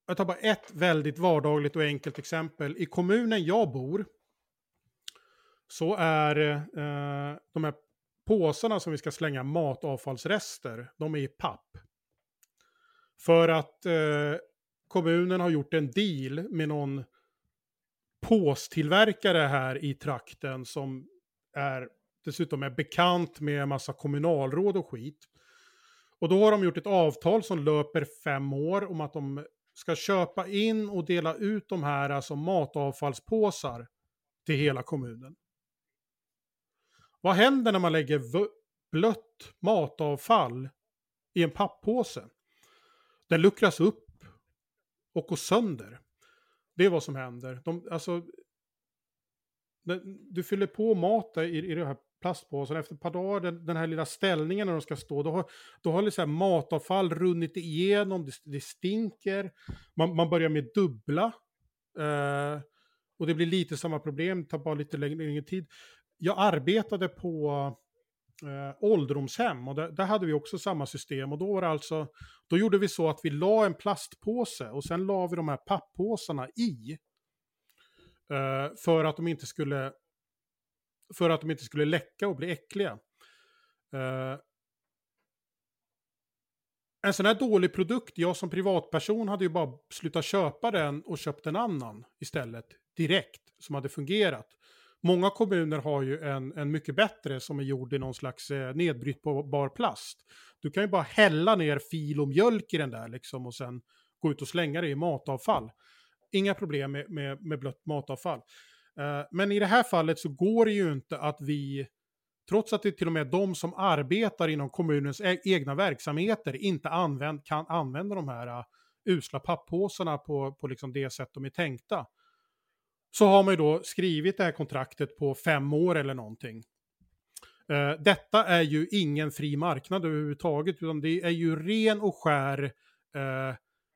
Jag tar bara ett väldigt vardagligt och enkelt exempel. I kommunen jag bor så är de här påsarna som vi ska slänga matavfallsrester, de är i papp. För att kommunen har gjort en deal med någon påstillverkare här i trakten som är dessutom är bekant med en massa kommunalråd och skit. Och då har de gjort ett avtal som löper 5 år om att de ska köpa in och dela ut de här alltså matavfallspåsar till hela kommunen. Vad händer när man lägger blött matavfall i en papppåse? Den luckras upp och går sönder. Det är vad som händer. Du fyller på mat i den här plastpåsen. Efter ett par dagar, den här lilla ställningen när de ska stå, då har liksom matavfall runnit igenom. Det stinker. Man börjar med dubbla. Och det blir lite samma problem. Det tar bara lite längre tid. Jag arbetade på ålderdomshem och där hade vi också samma system. Och då var det alltså, då gjorde vi så att vi la en plastpåse och sen la vi de här papppåsarna i. För att de inte skulle läcka och bli äckliga. En sån här dålig produkt, jag som privatperson hade ju bara slutat köpa den och köpt en annan istället direkt som hade fungerat. Många kommuner har ju en mycket bättre som är gjord i någon slags nedbrytbar plast. Du kan ju bara hälla ner fil och mjölk i den där liksom och sen gå ut och slänga det i matavfall. Inga problem med blött matavfall. Men i det här fallet så går det ju inte att vi, trots att det till och med de som arbetar inom kommunens egna verksamheter inte kan använda de här usla papppåsarna på liksom det sätt de är tänkta. Så har man ju då skrivit det här kontraktet på 5 år eller någonting. Detta är ju ingen fri marknad överhuvudtaget, utan det är ju ren och skär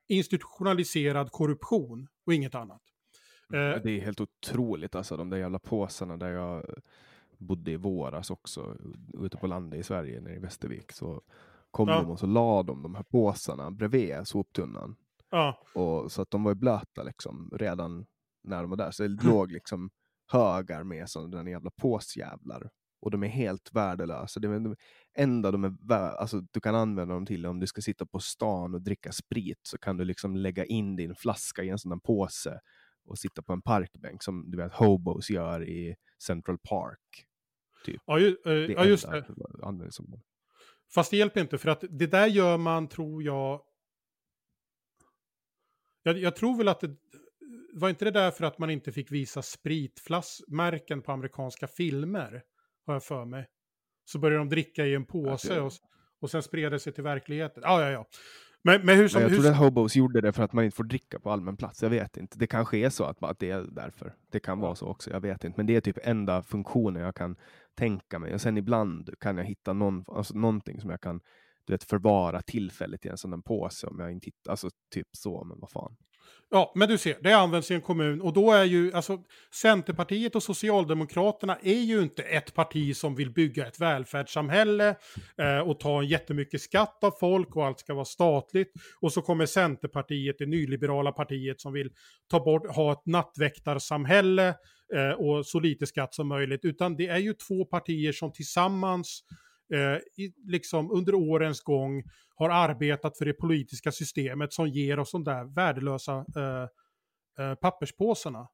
institutionaliserad korruption och inget annat. Det är helt otroligt alltså, de där jävla påsarna där jag bodde i våras också, ute på landet i Sverige, nere i Västervik, så kom de och så la de här påsarna bredvid soptunnan. Ja. Och så att de var ju blöta liksom redan när de var där, så det låg liksom högar med sådana där jävla påsjävlar och de är helt värdelösa. Det är de enda de är alltså, du kan använda dem till om du ska sitta på stan och dricka sprit, så kan du liksom lägga in din flaska i en sån där påse och sitta på en parkbänk som du vet hobos gör i Central Park typ. Ja, just det. Fast det hjälper inte, för att det där gör man, tror jag tror väl att det var inte det där för att man inte fick visa spritflaskmärken på amerikanska filmer, har jag för mig. Så började de dricka i en påse och sen spred sig till verkligheten. Ja. Men hur som, jag tror att hobos gjorde det för att man inte får dricka på allmän plats. Jag vet inte. Det kanske är så att det är därför. Det kan vara så också. Jag vet inte. Men det är typ enda funktionen jag kan tänka mig. Och sen ibland kan jag hitta någonting som jag kan förvara tillfälligt i en sån där påse om jag inte hittar. Alltså typ så, men vad fan. Ja, men du ser, det används i en kommun och då är ju, alltså Centerpartiet och Socialdemokraterna är ju inte ett parti som vill bygga ett välfärdssamhälle och ta jättemycket skatt av folk och allt ska vara statligt, och så kommer Centerpartiet, det nyliberala partiet som vill ha ett nattväktarsamhälle och så lite skatt som möjligt, utan det är ju två partier som tillsammans liksom under årens gång har arbetat för det politiska systemet som ger oss de där värdelösa papperspåsarna.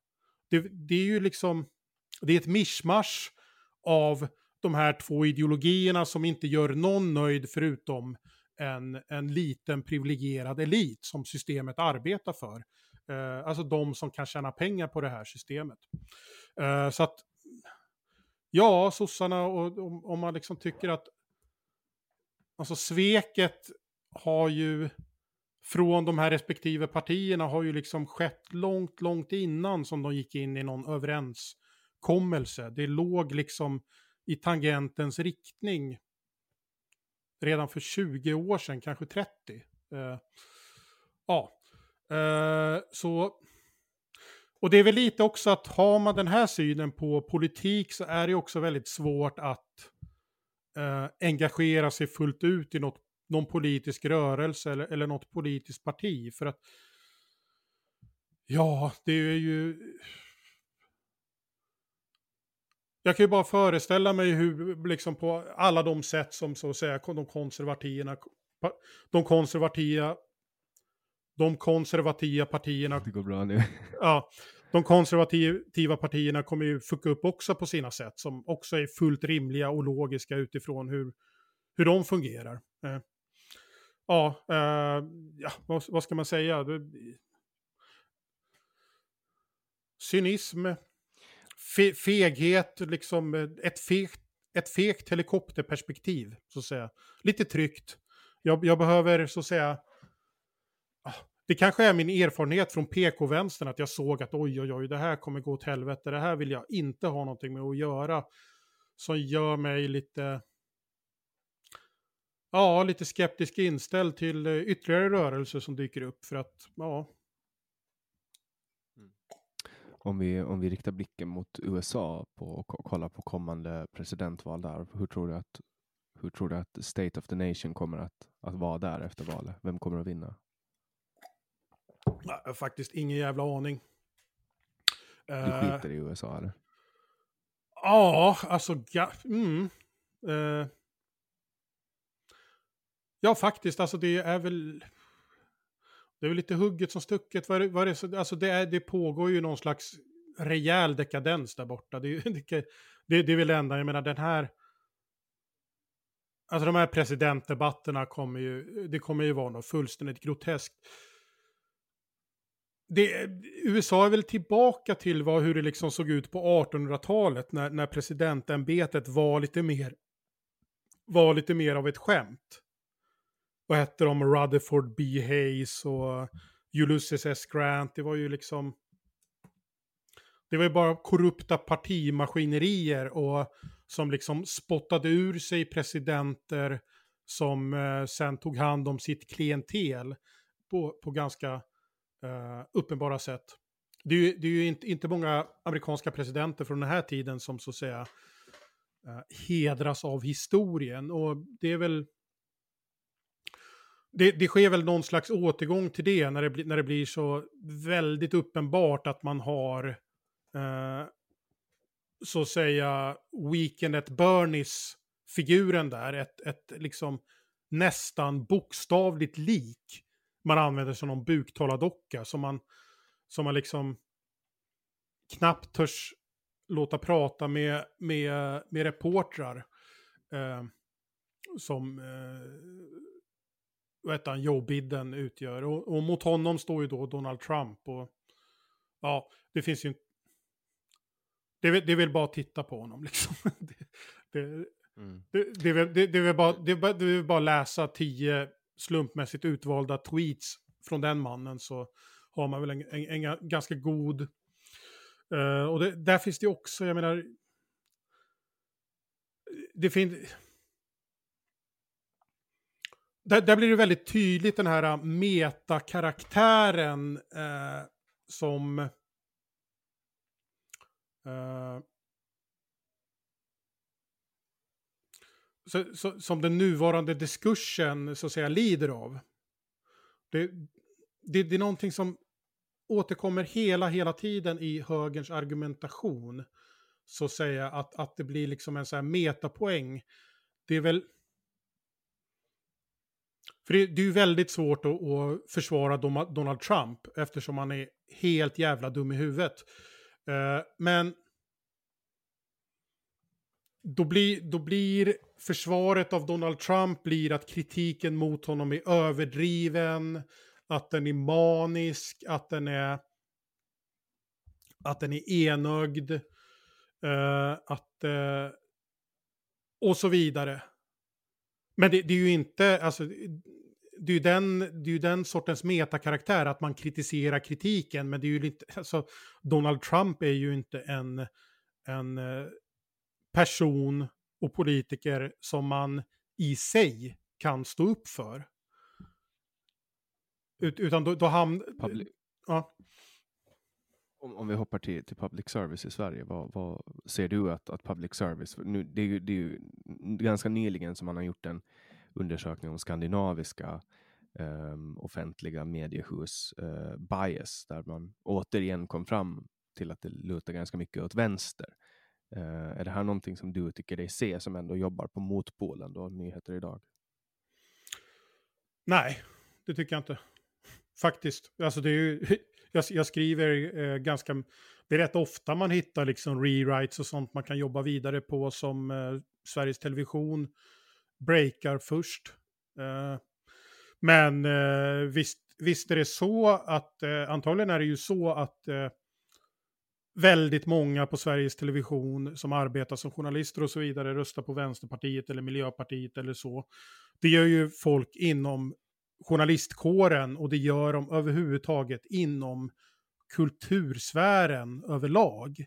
Det är ju liksom, det är ett mischmasch av de här två ideologierna som inte gör någon nöjd förutom en liten privilegierad elit som systemet arbetar för. Alltså de som kan tjäna pengar på det här systemet. Så att ja, sossarna, och om man liksom tycker att alltså sveket har ju från de här respektive partierna har ju liksom skett långt, långt innan som de gick in i någon överenskommelse. Det låg liksom i tangentens riktning redan för 20 år sedan, kanske 30. Så... Och det är väl lite också att har man den här synen på politik så är det också väldigt svårt att engagera sig fullt ut i någon politisk rörelse eller något politiskt parti. För att ja, det är ju... Jag kan ju bara föreställa mig hur liksom på alla de sätt som så att säga de konservativa de konservativa partierna... Det går bra nu. Ja, de konservativa partierna kommer ju fucka upp också på sina sätt som också är fullt rimliga och logiska utifrån hur de fungerar. Vad ska man säga? Cynism, feghet, liksom ett fegt helikopterperspektiv, så att säga. Lite tryggt. Jag behöver, så att säga... Det kanske är min erfarenhet från PK-vänstern att jag såg att oj, det här kommer gå åt helvete. Det här vill jag inte ha någonting med att göra. Som gör mig lite skeptisk inställd till ytterligare rörelser som dyker upp för att, Om vi riktar blicken mot USA och kollar på kommande presidentval där, hur tror du att State of the Nation kommer att vara där efter valet? Vem kommer att vinna? Nej, faktiskt ingen jävla aning. Du skiter i USA, eller? Ja, alltså... Ja, faktiskt. Alltså, det är väl lite hugget som stucket. Det pågår ju någon slags rejäl dekadens där borta. Det är väl det enda. Jag menar, den här... Alltså, de här presidentdebatterna kommer ju vara något fullständigt groteskt. USA är väl tillbaka till hur det liksom såg ut på 1800-talet när presidentämbetet var lite mer av ett skämt. Vad hette de? Rutherford B. Hayes och Ulysses S. Grant. Det var ju liksom... Det var ju bara korrupta partimaskinerier som liksom spottade ur sig presidenter som sen tog hand om sitt klientel på ganska... uppenbara sätt. Det är ju inte många amerikanska presidenter från den här tiden som så att säga hedras av historien, och det är väl det sker väl någon slags återgång till det när det blir så väldigt uppenbart att man har så att säga Weekend at Bernie's figuren där, ett liksom nästan bokstavligt lik man använder som någon buktaladocka som man liksom knappt törs låta prata med reportrar som Joe Biden utgör, och mot honom står ju då Donald Trump, och ja, det finns ju det vill bara titta på honom liksom. Det vill bara läsa 10 slumpmässigt utvalda tweets från den mannen, så har man väl en ganska god och där finns det också, jag menar det finns där blir det väldigt tydligt den här metakaraktären som den nuvarande diskursen så att säga lider av. Det är någonting som återkommer hela tiden i högerns argumentation, så att säga att det blir liksom en så här metapoäng. Det är väl för det är ju väldigt svårt att försvara Donald Trump eftersom han är helt jävla dum i huvudet. Men då blir försvaret av Donald Trump blir att kritiken mot honom är överdriven, att den är manisk, att den är enögd, och så vidare. Men det är ju inte, alltså, det är ju den sortens metakaraktär att man kritiserar kritiken, men det är ju inte, alltså, Donald Trump är ju inte en person och politiker som man i sig kan stå upp för. Utan då Om vi hoppar till public service i Sverige, vad ser du att public service... Nu, det är ju ganska nyligen som man har gjort en undersökning om skandinaviska offentliga mediehus bias, där man återigen kom fram till att det lutar ganska mycket åt vänster. Är det här någonting som du tycker dig se som ändå jobbar på motpolen då, Nyheter Idag? Nej, det tycker jag inte. faktiskt. Alltså det är ju, jag skriver ganska, det är rätt ofta man hittar liksom rewrites och sånt man kan jobba vidare på som Sveriges Television breakar först. Men visst är det så att antagligen är det ju så att väldigt många på Sveriges Television som arbetar som journalister och så vidare röstar på Vänsterpartiet eller Miljöpartiet eller så. Det gör ju folk inom journalistkåren och det gör de överhuvudtaget inom kultursfären överlag.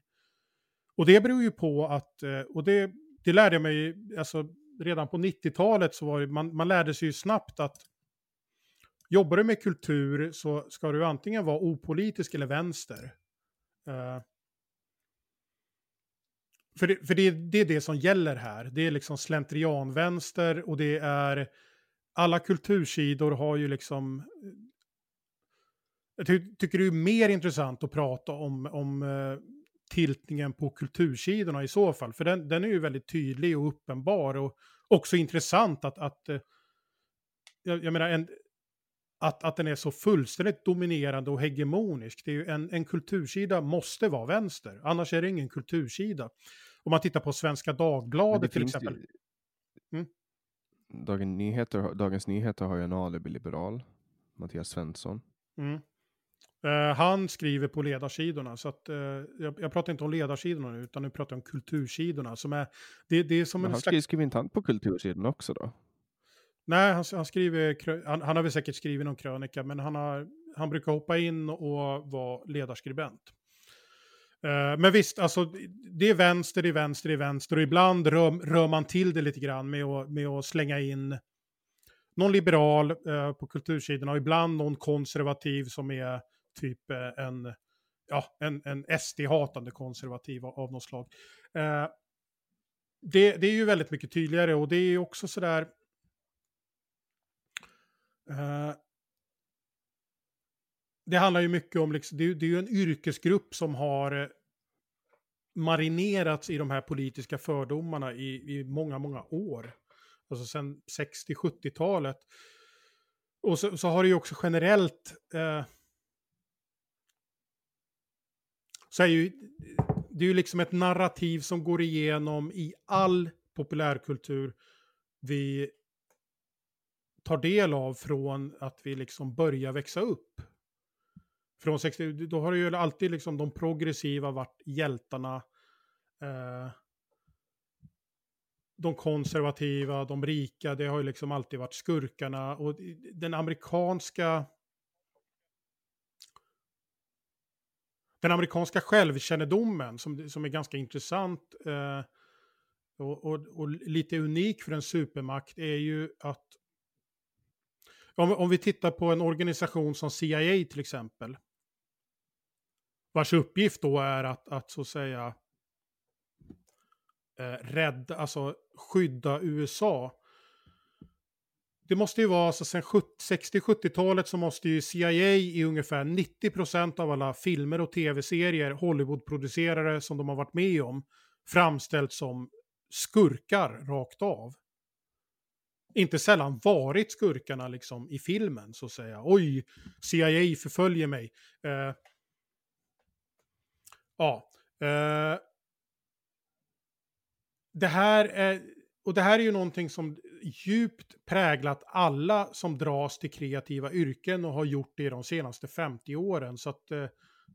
Och det beror ju på att, och det lärde jag mig, alltså redan på 90-talet så var det, man lärde sig ju snabbt att jobbar du med kultur så ska du antingen vara opolitisk eller vänster. För det är det som gäller här. Det är liksom slentrianvänster och det är alla kultursidor har ju liksom, jag tycker det är mer intressant att prata om tiltningen på kultursidorna i så fall. För den är ju väldigt tydlig och uppenbar och också intressant att jag menar att den är så fullständigt dominerande och hegemonisk. Det är ju en kultursida måste vara vänster. Annars är det ingen kultursida. Om man tittar på Svenska Dagbladet till exempel. Dagens Nyheter har ju en alibi-liberal. Mattias Svensson. Mm. Han skriver på ledarsidorna. Så att, jag pratar inte om ledarsidorna nu. Utan nu pratar jag om kultursidorna. Som är, det är som men en han slags... skriver inte han på kultursidorna också då? Nej, han skriver, han har väl säkert skrivit någon krönika, men han brukar hoppa in och vara ledarskribent. Men visst, alltså, det är vänster, det är vänster, det är vänster. Och ibland rör man till det lite grann med att slänga in någon liberal på kultursidorna. Och ibland någon konservativ som är typ en SD-hatande konservativ av något slag. Det är ju väldigt mycket tydligare och det är ju också sådär... Det handlar ju mycket om liksom, det är ju en yrkesgrupp som har marinerats i de här politiska fördomarna i många, många år. Alltså sedan 60-70-talet. Och så har det ju också generellt så är ju, det är ju liksom ett narrativ som går igenom i all populärkultur vi tar del av från att vi liksom börjar växa upp. Från 60, då har det ju alltid liksom de progressiva varit hjältarna. De konservativa, de rika, det har ju liksom alltid varit skurkarna. Och den amerikanska självkännedomen som är ganska intressant och lite unik för en supermakt är ju att om vi tittar på en organisation som CIA till exempel, vars uppgift då är att så att säga rädda, alltså skydda USA. Det måste ju vara, alltså sen 60-70-talet så måste ju CIA i ungefär 90% av alla filmer och tv-serier, Hollywoodproducerare som de har varit med om, framställt som skurkar rakt av. Inte sällan varit skurkarna liksom i filmen så att säga. Oj, CIA förföljer mig. Det här är ju någonting som djupt präglat alla som dras till kreativa yrken och har gjort det de senaste 50 åren. Så att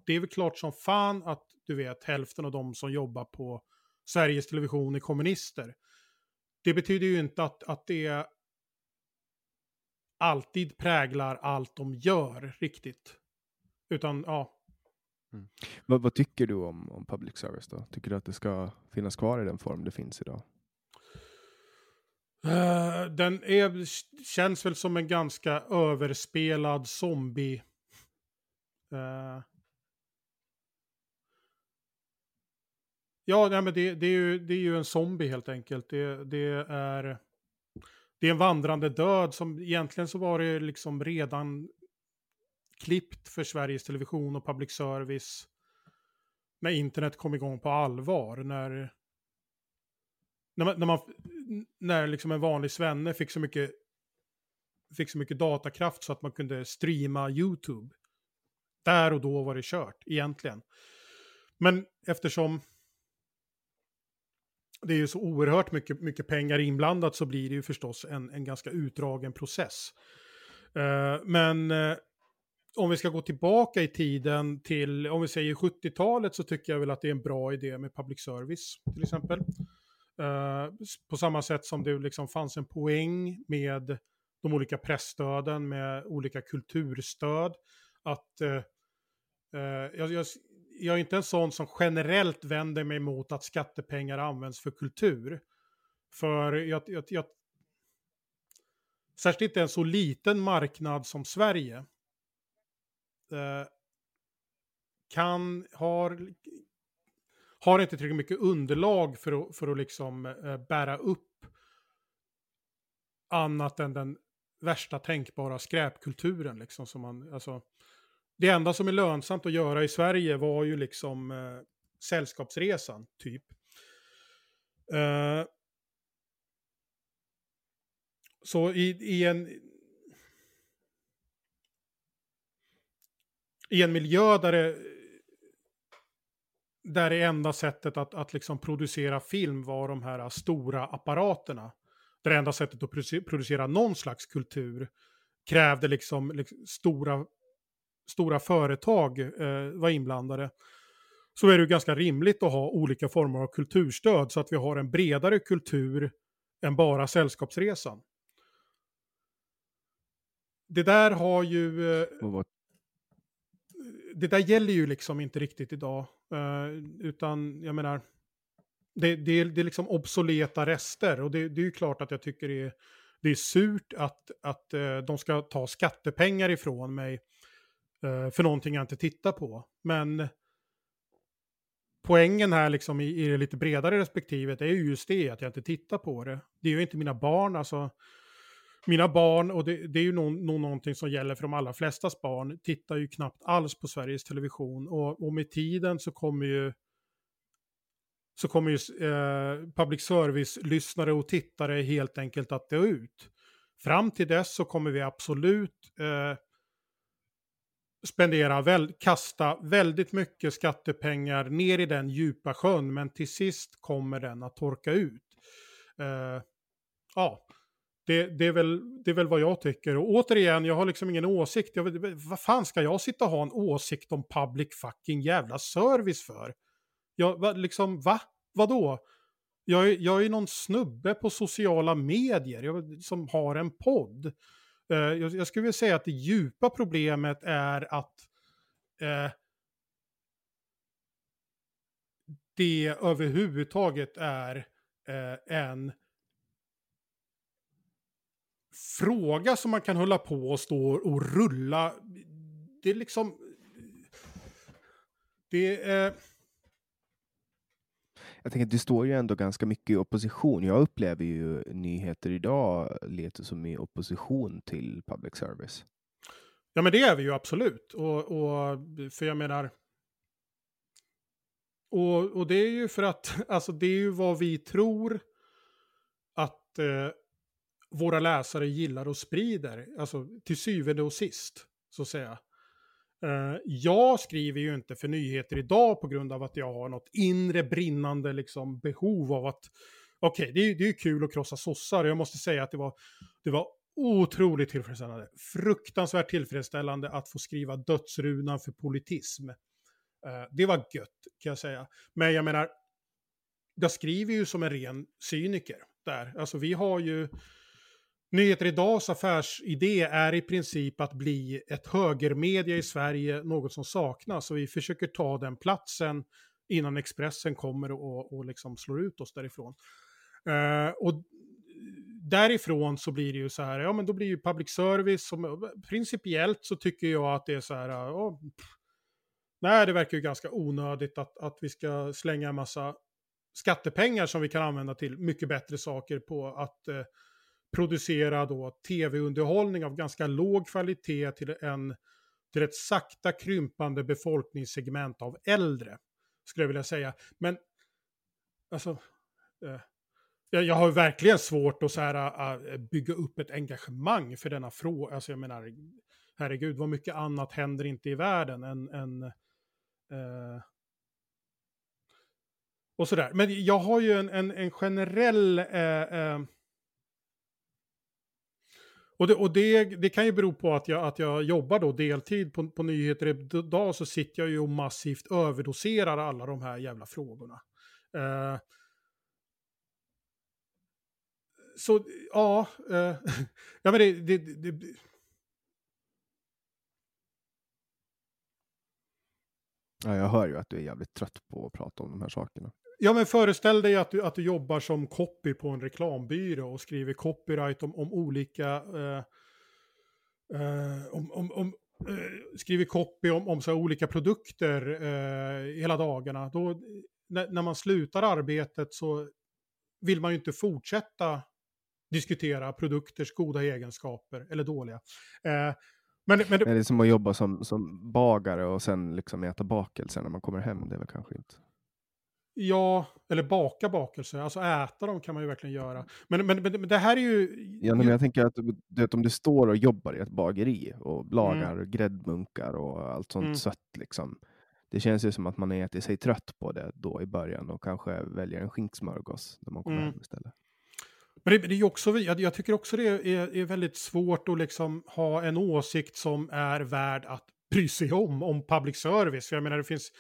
det är väl klart som fan att du vet hälften av de som jobbar på Sveriges Television är kommunister. Det betyder ju inte att det alltid präglar allt de gör riktigt. Utan ja. Mm. Vad tycker du om public service då? Tycker du att det ska finnas kvar i den form det finns idag? Den känns väl som en ganska överspelad zombie. Ja, nej, men det är ju en zombie helt enkelt. Det är en vandrande död som egentligen så var det liksom redan klippt för Sveriges Television och public service när internet kom igång på allvar. När liksom en vanlig svenne fick så mycket fick så mycket datakraft så att man kunde streama YouTube. Där och då var det kört egentligen. Men eftersom det är ju så oerhört mycket pengar inblandat så blir det ju förstås en ganska utdragen process. Men om vi ska gå tillbaka i tiden till, om vi säger 70-talet, så tycker jag väl att det är en bra idé med public service till exempel. På samma sätt som det liksom fanns en poäng med de olika pressstöden, med olika kulturstöd. Att jag är inte en sån som generellt vänder mig mot att skattepengar används för kultur. För jag särskilt inte en så liten marknad som Sverige har inte tillräckligt mycket underlag för att liksom bära upp annat än den värsta tänkbara skräpkulturen liksom, som man, alltså, det enda som är lönsamt att göra i Sverige var ju liksom Sällskapsresan typ. Så i en miljö där det enda sättet att liksom producera film var de här stora apparaterna, där det enda sättet att producera någon slags kultur krävde liksom stora företag var inblandade, så är det ju ganska rimligt att ha olika former av kulturstöd så att vi har en bredare kultur än bara Sällskapsresan. Det där har ju... Det där gäller ju liksom inte riktigt idag, utan jag menar det är liksom obsoleta rester, och det är ju klart att jag tycker det är surt att de ska ta skattepengar ifrån mig för någonting jag inte tittar på. Men poängen här liksom i det lite bredare perspektivet är ju just det, att jag inte tittar på det. Det är ju inte mina barn, alltså. Mina barn, och det är ju nog någonting som gäller för de allra flestas barn, tittar ju knappt alls på Sveriges Television. Och med tiden så kommer ju public service-lyssnare och tittare helt enkelt att dö ut. Fram till dess så kommer vi absolut kasta väldigt mycket skattepengar ner i den djupa sjön, men till sist kommer den att torka ut. Det är väl vad jag tycker. Och återigen, jag har liksom ingen åsikt. Vad fan ska jag sitta och ha en åsikt om public fucking jävla service för? Vadå? Jag är någon snubbe på sociala medier som har en podd. Jag skulle vilja säga att det djupa problemet är att det överhuvudtaget är en fråga som man kan hålla på och stå och rulla. Det är liksom... Jag tänker att du står ju ändå ganska mycket i opposition. Jag upplever ju Nyheter Idag lite som i opposition till public service. Ja, men det är vi ju absolut. Och för jag menar... Och det är ju för att... Alltså det är ju vad vi tror att... våra läsare gillar och sprider, alltså till syvende och sist så att säga. Jag skriver ju inte för Nyheter Idag på grund av att jag har något inre brinnande liksom behov av att det är kul att krossa sossar. Jag måste säga att det var otroligt tillfredsställande, fruktansvärt tillfredsställande att få skriva dödsrunan för politism. Det var gött, kan jag säga. Men jag menar, jag skriver ju som en ren cyniker där. Alltså vi har ju Nyheter Idags affärsidé är i princip att bli ett högermedia i Sverige, något som saknas. Så vi försöker ta den platsen innan Expressen kommer och liksom slår ut oss därifrån. Och därifrån så blir det ju så här, ja men då blir ju public service, som principiellt så tycker jag att det är så här, nej det verkar ju ganska onödigt att vi ska slänga en massa skattepengar som vi kan använda till mycket bättre saker på att... producera då tv-underhållning av ganska låg kvalitet till ett sakta krympande befolkningssegment av äldre, skulle jag vilja säga. Men alltså Jag har verkligen svårt att så här, bygga upp ett engagemang för denna fråga. Alltså jag menar, herregud, vad mycket annat händer inte i världen än och sådär. Men jag har ju en generell... Och det kan ju bero på att jag jobbar då deltid på Nyheter Idag, så sitter jag ju och massivt överdoserar alla de här jävla frågorna. Ja, men det ja, jag hör ju att du är jävligt trött på att prata om de här sakerna. Ja, men föreställ dig att du jobbar som copy på en reklambyrå och skriver copyright om olika skriver copy om så här olika produkter hela dagarna. Då när man slutar arbetet så vill man ju inte fortsätta diskutera produkters goda egenskaper eller dåliga. Men det är som att jobba som bagare och sen liksom äta bakelser när man kommer hem, det är väl kanske inte. Ja, eller baka bakelser. Alltså äta dem kan man ju verkligen göra. Men det här är ju... Ja, men jag tänker att du vet, om du står och jobbar i ett bageri och lagar gräddmunkar och allt sånt sött liksom. Det känns ju som att man äter sig trött på det då i början och kanske väljer en skinksmörgås när man kommer hem istället. Men det är ju också, jag tycker också det är väldigt svårt att liksom ha en åsikt som är värd att bry sig om public service. För jag menar, det finns...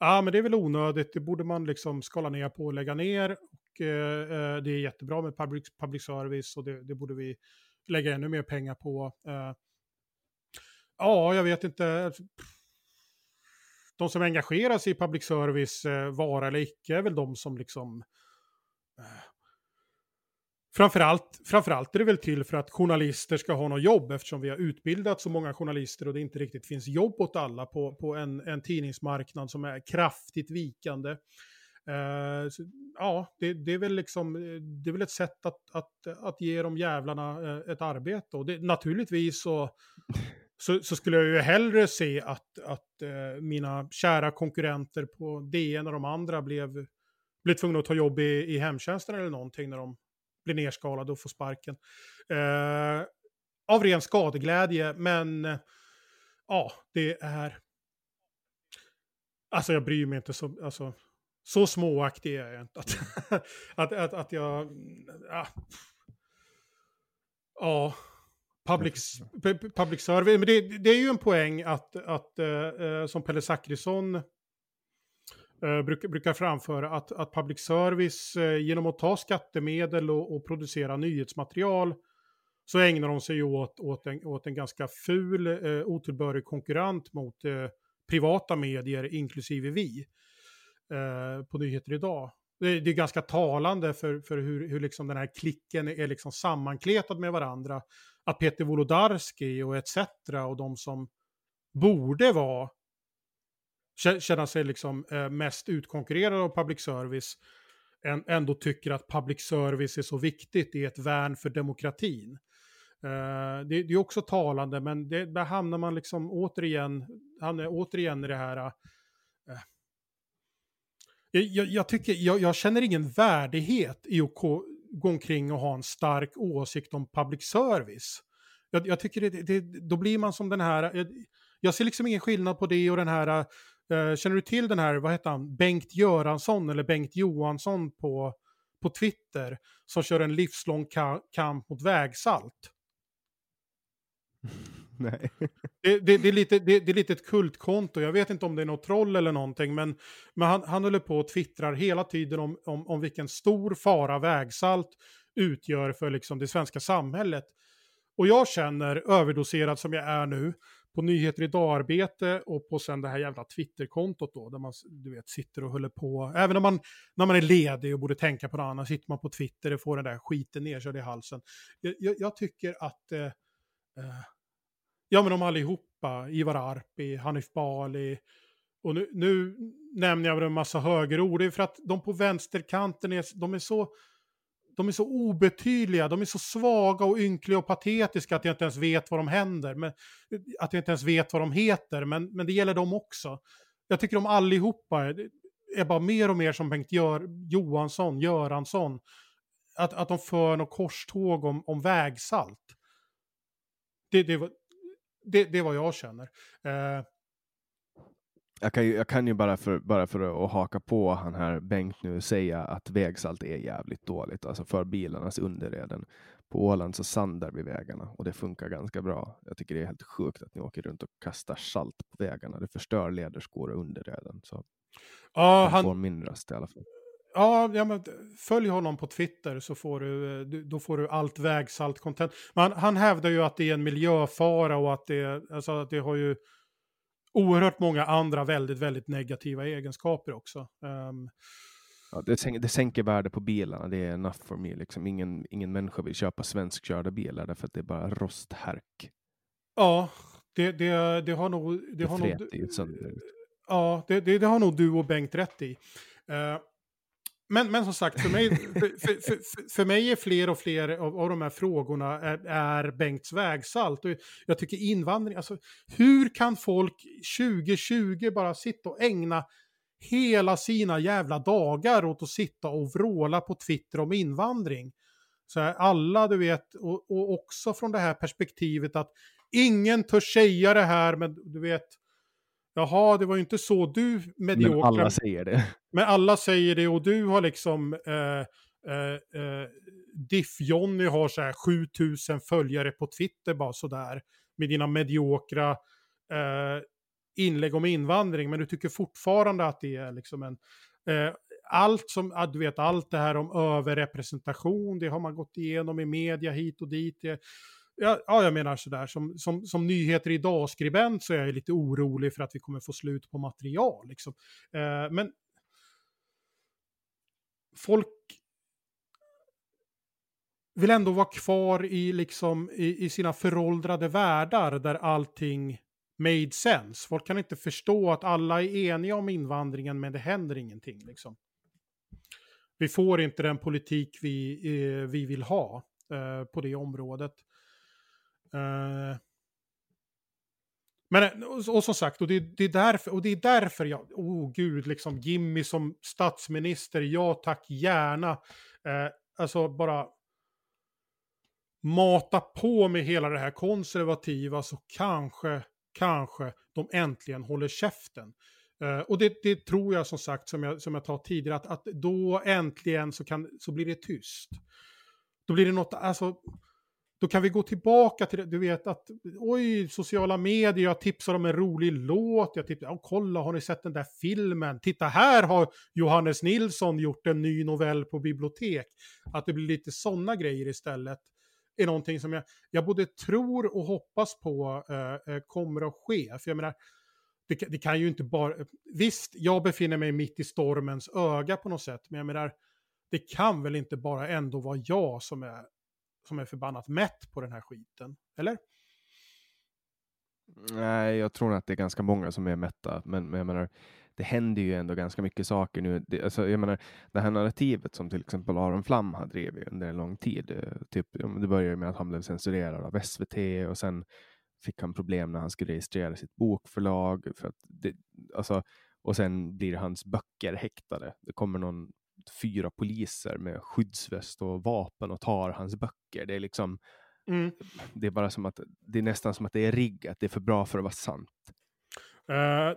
Ja, men det är väl onödigt. Det borde man liksom skala ner på och lägga ner. Och, det är jättebra med public service och det borde vi lägga ännu mer pengar på. Ja, jag vet inte. De som engagerar sig i public service, vara eller icke, är väl de som liksom... Framförallt är det väl till för att journalister ska ha något jobb, eftersom vi har utbildat så många journalister och det inte riktigt finns jobb åt alla på en tidningsmarknad som är kraftigt vikande. Det är väl ett sätt att ge de jävlarna ett arbete. Och det, naturligtvis så skulle jag ju hellre se att mina kära konkurrenter på DN och de andra blev tvungna att ta jobb i hemtjänsten eller någonting när de blir nedskalad och får sparken. Av ren skadeglädje, men ja, det är... Alltså jag bryr mig inte så... Alltså, så småaktig är jag inte. Att jag... Ja, public service. Men det är ju en poäng att som Pelle Zackrisson... brukar framföra att public service genom att ta skattemedel och producera nyhetsmaterial så ägnar de sig åt en ganska ful otillbörlig konkurrent mot privata medier inklusive vi på Nyheter Idag. Det är ganska talande för hur liksom den här klicken är liksom sammankletad med varandra, att Peter Wolodarski och etc. och de som borde vara känna sig liksom mest utkonkurrerad av public service ändå tycker att public service är så viktigt, det är ett värn för demokratin. Det är också talande, men där hamnar man liksom återigen i det här. Jag känner ingen värdighet i att gå omkring och ha en stark åsikt om public service. Jag tycker då blir man som den här... Jag ser liksom ingen skillnad på det och den här... känner du till den här, vad heter han? Bengt Göransson eller Bengt Johansson på Twitter, som kör en livslång kamp mot vägsalt. Nej. Det är lite ett kultkonto. Jag vet inte om det är något troll eller någonting, men han håller på och twittrar hela tiden om vilken stor fara vägsalt utgör för liksom det svenska samhället. Och jag känner, överdoserad som jag är nu, på Nyheter Idag-arbete och på sen det här jävla Twitter-kontot då, där man, du vet, sitter och håller på. Även om man, när man är ledig och borde tänka på något annat, sitter man på Twitter och får den där skiten nerkörd i halsen. Jag tycker att ja, men de allihopa, Ivar Arpi, Hanif Bali, och nu nämner jag en massa högerord, det är för att de på vänsterkanten är så obetydliga, de är så svaga och ynkliga och patetiska att jag inte ens vet vad de händer. Men, att jag inte ens vet vad de heter, men det gäller dem också. Jag tycker de allihopa är bara mer och mer som Bengt Göransson. att de för något korståg om vägsalt. Det är vad jag känner. Jag kan ju bara för att haka på han här Bengt nu säga att vägsalt är jävligt dåligt. Alltså för bilarnas underreden. På Åland så sandar vi vägarna och det funkar ganska bra. Jag tycker det är helt sjukt att ni åker runt och kastar salt på vägarna. Det förstör lederskor och underreden. Så han får min röst i alla fall. Ja, men följ honom på Twitter så får du allt vägsalt-content. Men han hävdar ju att det är en miljöfara och att det har ju oerhört många andra väldigt, väldigt negativa egenskaper också. Det sänker värde på bilarna, det är enough for me. Liksom. Ingen människa vill köpa svenskkörda bilar därför att det är bara rosthärk. Ja, det har nog du och Bengt rätt i. Men som sagt, för mig är fler och fler av de här frågorna är Bengts vägsalt. Och jag tycker invandring, alltså hur kan folk 2020 bara sitta och ägna hela sina jävla dagar åt att sitta och vråla på Twitter om invandring? Så här, alla du vet, och också från det här perspektivet att ingen törs säga det här, men du vet, jaha, det var ju inte så du mediokra. Men alla säger det. Men alla säger det, och du har liksom Diff-Johnny har så här 7000 följare på Twitter bara sådär med dina mediokra inlägg om invandring, men du tycker fortfarande att det är liksom en allt som, du vet, allt det här om överrepresentation, det har man gått igenom i media hit och dit. Ja, jag menar sådär, som Nyheter Idag skribent så är jag lite orolig för att vi kommer få slut på material liksom. Men folk vill ändå vara kvar i liksom i sina föråldrade världar där allting made sense. Folk kan inte förstå att alla är eniga om invandringen, men det händer ingenting liksom. Vi får inte den politik vi vill ha på det området. Men och som sagt, och det är därför jag, gud liksom, Jimmy som statsminister, ja tack, gärna. Alltså bara mata på med hela det här konservativa, så kanske de äntligen håller käften. Och det tror jag, som sagt, som jag tar tidigare, att då äntligen så blir det tyst. Då blir det något, alltså då kan vi gå tillbaka till det. Du vet att, oj, sociala medier, jag tipsar om en rolig låt, jag tipsar, kolla, har ni sett den där filmen? Titta, här har Johannes Nilsson gjort en ny novell på bibliotek. Att det blir lite sådana grejer istället är någonting som jag både tror och hoppas på kommer att ske. För jag menar, det kan ju inte bara... Visst, jag befinner mig mitt i stormens öga på något sätt, men jag menar, det kan väl inte bara ändå vara jag som är förbannat mätt på den här skiten, eller? Nej, jag tror att det är ganska många som är mätta, men jag menar, det händer ju ändå ganska mycket saker nu. Alltså, jag menar, det här narrativet som till exempel Aron Flam har drivit under en lång tid, typ, det började med att han blev censurerad av SVT och sen fick han problem när han skulle registrera sitt bokförlag för att det, alltså, och sen blir hans böcker häktade. Det kommer någon 4 poliser med skyddsväst och vapen och tar hans böcker. Det är liksom, det är bara som att det är nästan som att det är riggat, det är för bra för att vara sant.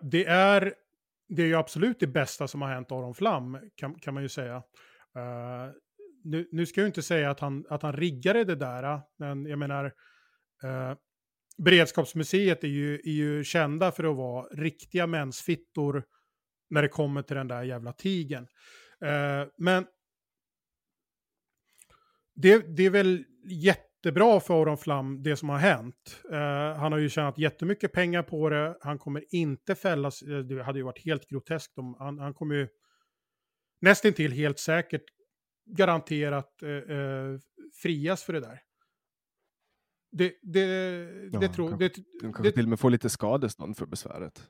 Det är ju absolut det bästa som har hänt Aron Flam, kan man ju säga. Nu ska jag ju inte säga att han riggade det där, men jag menar, Beredskapsmuseet är ju kända för att vara riktiga mänsfittor när det kommer till den där jävla tigen. Men det är väl jättebra för Aron Flam det som har hänt. Han har ju tjänat jättemycket pengar på det. Han kommer inte fällas. Det hade ju varit helt groteskt. Han kommer ju nästintill helt säkert garanterat frias för det där. Han kanske till och med får lite skadestånd för besväret.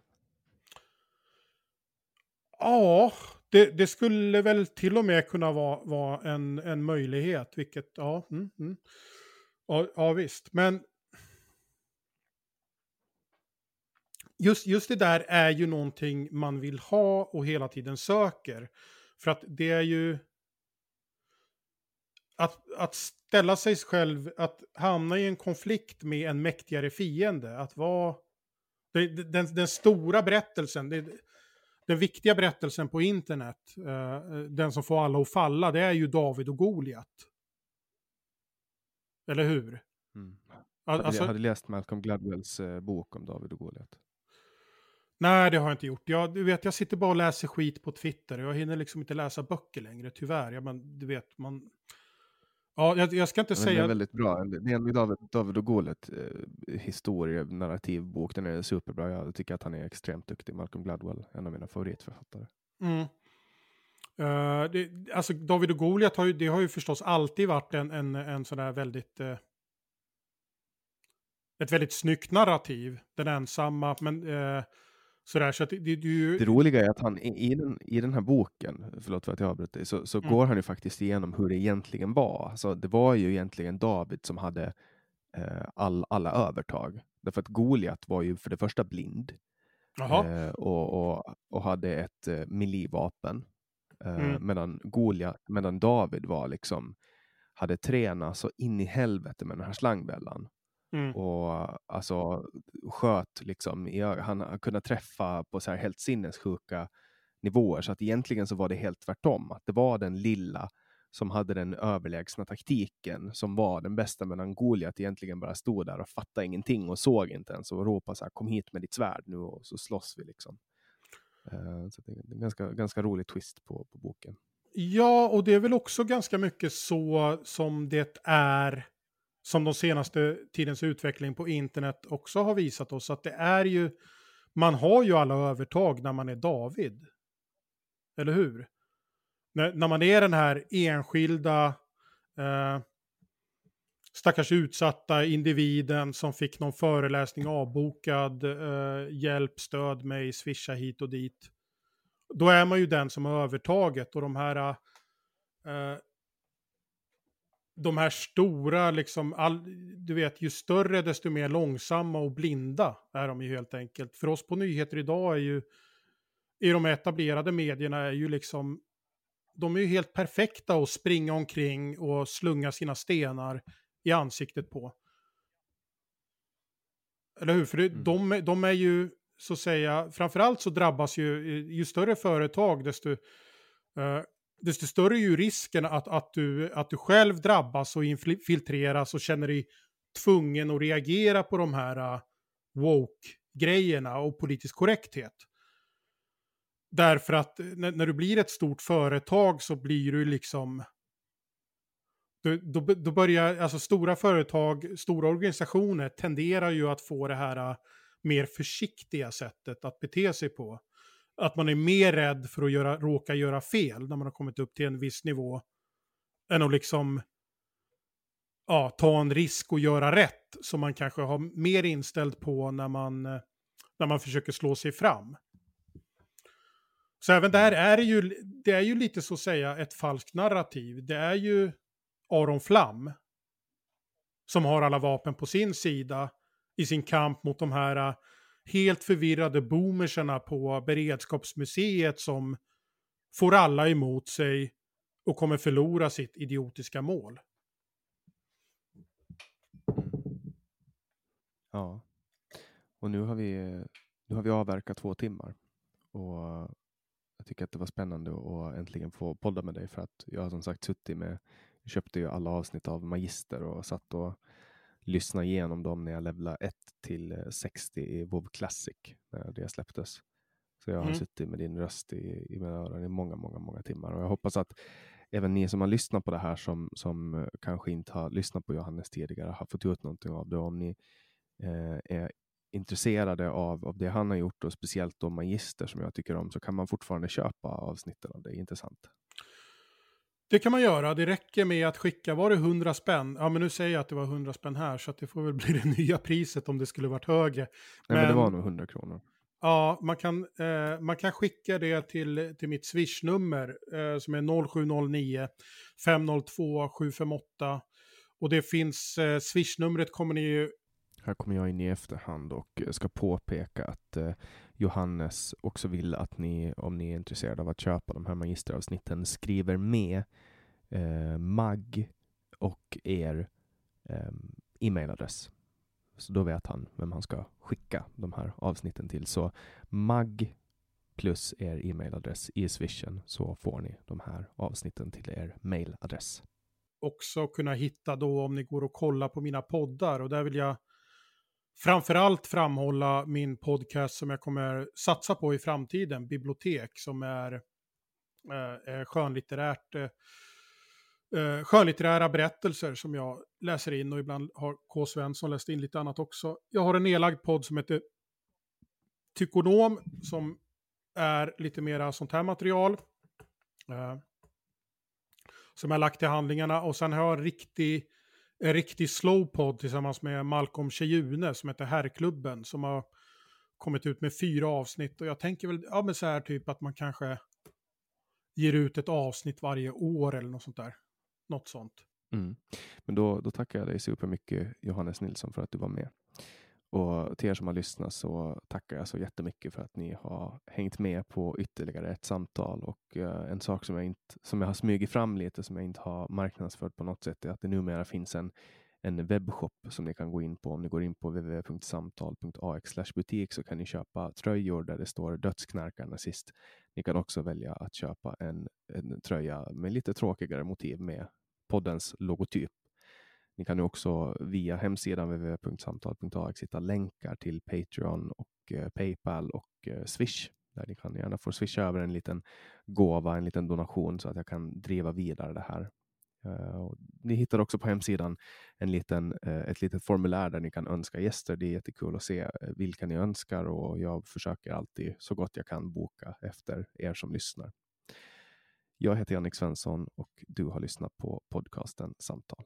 Ja, det skulle väl till och med kunna vara en möjlighet, vilket, ja. Ja, visst. Men just det där är ju någonting man vill ha och hela tiden söker. För att det är ju... att ställa sig själv, att hamna i en konflikt med en mäktigare fiende, att vara den stora berättelsen, den viktiga berättelsen på internet, den som får alla att falla, det är ju David och Goliat. Eller hur? Mm. Alltså, jag hade läst Malcolm Gladwells bok om David och Goliat. Nej, det har jag inte gjort. Jag sitter bara och läser skit på Twitter. Jag hinner liksom inte läsa böcker längre, tyvärr. Jag ska inte säga... Det är väldigt bra. Det är en David och Goliat historia, narrativbok. Den är superbra. Jag tycker att han är extremt duktig. Malcolm Gladwell, en av mina favoritförfattare. Mm. David och Goliat har ju förstås alltid varit en sån där väldigt... ett väldigt snyggt narrativ. Den ensamma, men... Det roliga är att han i den här boken, förlåt för att jag avbröt dig, så går han ju faktiskt igenom hur det egentligen var. Alltså, det var ju egentligen David som hade alla övertag. Därför att Goliat var ju för det första blind. Och hade ett melee-vapen. Medan David var liksom, hade tränat så in i helvete med den här slangbällan. Mm. Och alltså sköt liksom, han kunde träffa på så här helt sinnessjuka nivåer, så att egentligen så var det helt tvärtom, att det var den lilla som hade den överlägsna taktiken som var den bästa, medan Goliat egentligen bara stod där och fattade ingenting och såg inte ens och ropade så här: kom hit med ditt svärd nu och så slåss vi liksom. Så det är en ganska rolig twist på boken. Ja, och det är väl också ganska mycket så som det är, som de senaste tidens utveckling på internet också har visat oss, att det är ju, man har ju alla övertag när man är David. Eller hur? När man är den här enskilda stackars utsatta individen som fick någon föreläsning avbokad, hjälp, stöd mig, swisha hit och dit. Då är man ju den som har övertaget, och de här stora, liksom, du vet, ju större desto mer långsamma och blinda är de ju helt enkelt. För oss på Nyheter Idag är ju, i de etablerade medierna är ju liksom, de är ju helt perfekta att springa omkring och slunga sina stenar i ansiktet på. Eller hur? För de är ju, så att säga, framförallt så drabbas ju större företag, desto större är ju risken att du själv drabbas och infiltreras och känner dig tvungen att reagera på de här woke-grejerna och politisk korrekthet. Därför att när du blir ett stort företag så blir du liksom... Då börjar, alltså, stora företag, stora organisationer tenderar ju att få det här mer försiktiga sättet att bete sig på. Att man är mer rädd för att råka göra fel när man har kommit upp till en viss nivå, än att liksom ta en risk och göra rätt, som man kanske har mer inställd på när man försöker slå sig fram. Så även där är det ju lite, så att säga, ett falskt narrativ. Det är ju Aron Flam som har alla vapen på sin sida i sin kamp mot de här helt förvirrade boomerserna på Beredskapsmuseet som får alla emot sig och kommer förlora sitt idiotiska mål. Ja. Och nu har vi avverkat 2 timmar. Och jag tycker att det var spännande att äntligen få podda med dig, för att jag har som sagt köpte ju alla avsnitt av Magister och satt och lyssna igenom dem när jag levlade 1 till 60 i WoW Classic när det släpptes. Så jag har suttit med din röst i mina öron i många, många, många timmar. Och jag hoppas att även ni som har lyssnat på det här, som kanske inte har lyssnat på Johannes tidigare, har fått ut någonting av det. Om ni är intresserade av det han har gjort, och speciellt de Magister som jag tycker om, så kan man fortfarande köpa avsnitten av det. Intressant. Det kan man göra. Det räcker med att skicka, var det 100 spänn? Ja, men nu säger jag att det var 100 spänn här, så att det får väl bli det nya priset om det skulle varit högre. Nej, men det var nog 100 kronor. Ja, man kan skicka det till mitt swishnummer som är 0709 502 758. Och det finns, swishnumret kommer ni ju... Här kommer jag in i efterhand och ska påpeka att Johannes också vill att ni, om ni är intresserade av att köpa de här magisteravsnitten, skriver med mag och er e-mailadress. Så då vet han vem han ska skicka de här avsnitten till. Så mag plus er e-mailadress i swishen så får ni de här avsnitten till er mailadress. Också kunna hitta då om ni går och kollar på mina poddar, och där vill jag framförallt framhålla min podcast som jag kommer satsa på i framtiden, Bibliotek, som är skönlitterära berättelser som jag läser in, och ibland har K. Svensson läst in lite annat också. Jag har en nedlagd podd som heter Tykonom som är lite mera sånt här material som jag lagt till handlingarna, och sen har jag en riktig slowpod tillsammans med Malcolm Chejune som heter Herrklubben, som har kommit ut med 4 avsnitt, och jag tänker väl men så här typ att man kanske ger ut ett avsnitt varje år eller något sånt där. Något sånt. Mm. Men då tackar jag dig supermycket, Johannes Nilsson, för att du var med. Och till er som har lyssnat så tackar jag så jättemycket för att ni har hängt med på ytterligare ett samtal. Och en sak som jag har smugit fram lite, som jag inte har marknadsfört på något sätt, är att det numera finns en webbshop som ni kan gå in på. Om ni går in på www.samtal.ax/butik så kan ni köpa tröjor där det står dödsknarkarna sist. Ni kan också välja att köpa en tröja med lite tråkigare motiv med poddens logotyp. Ni kan ju också via hemsidan www.samtal.ax hitta länkar till Patreon och Paypal och Swish. Där ni kan gärna få swisha över en liten gåva, en liten donation, så att jag kan driva vidare det här. Och ni hittar också på hemsidan ett litet formulär där ni kan önska gäster. Det är jättekul att se vilka ni önskar, och jag försöker alltid så gott jag kan boka efter er som lyssnar. Jag heter Janik Svensson och du har lyssnat på podcasten Samtal.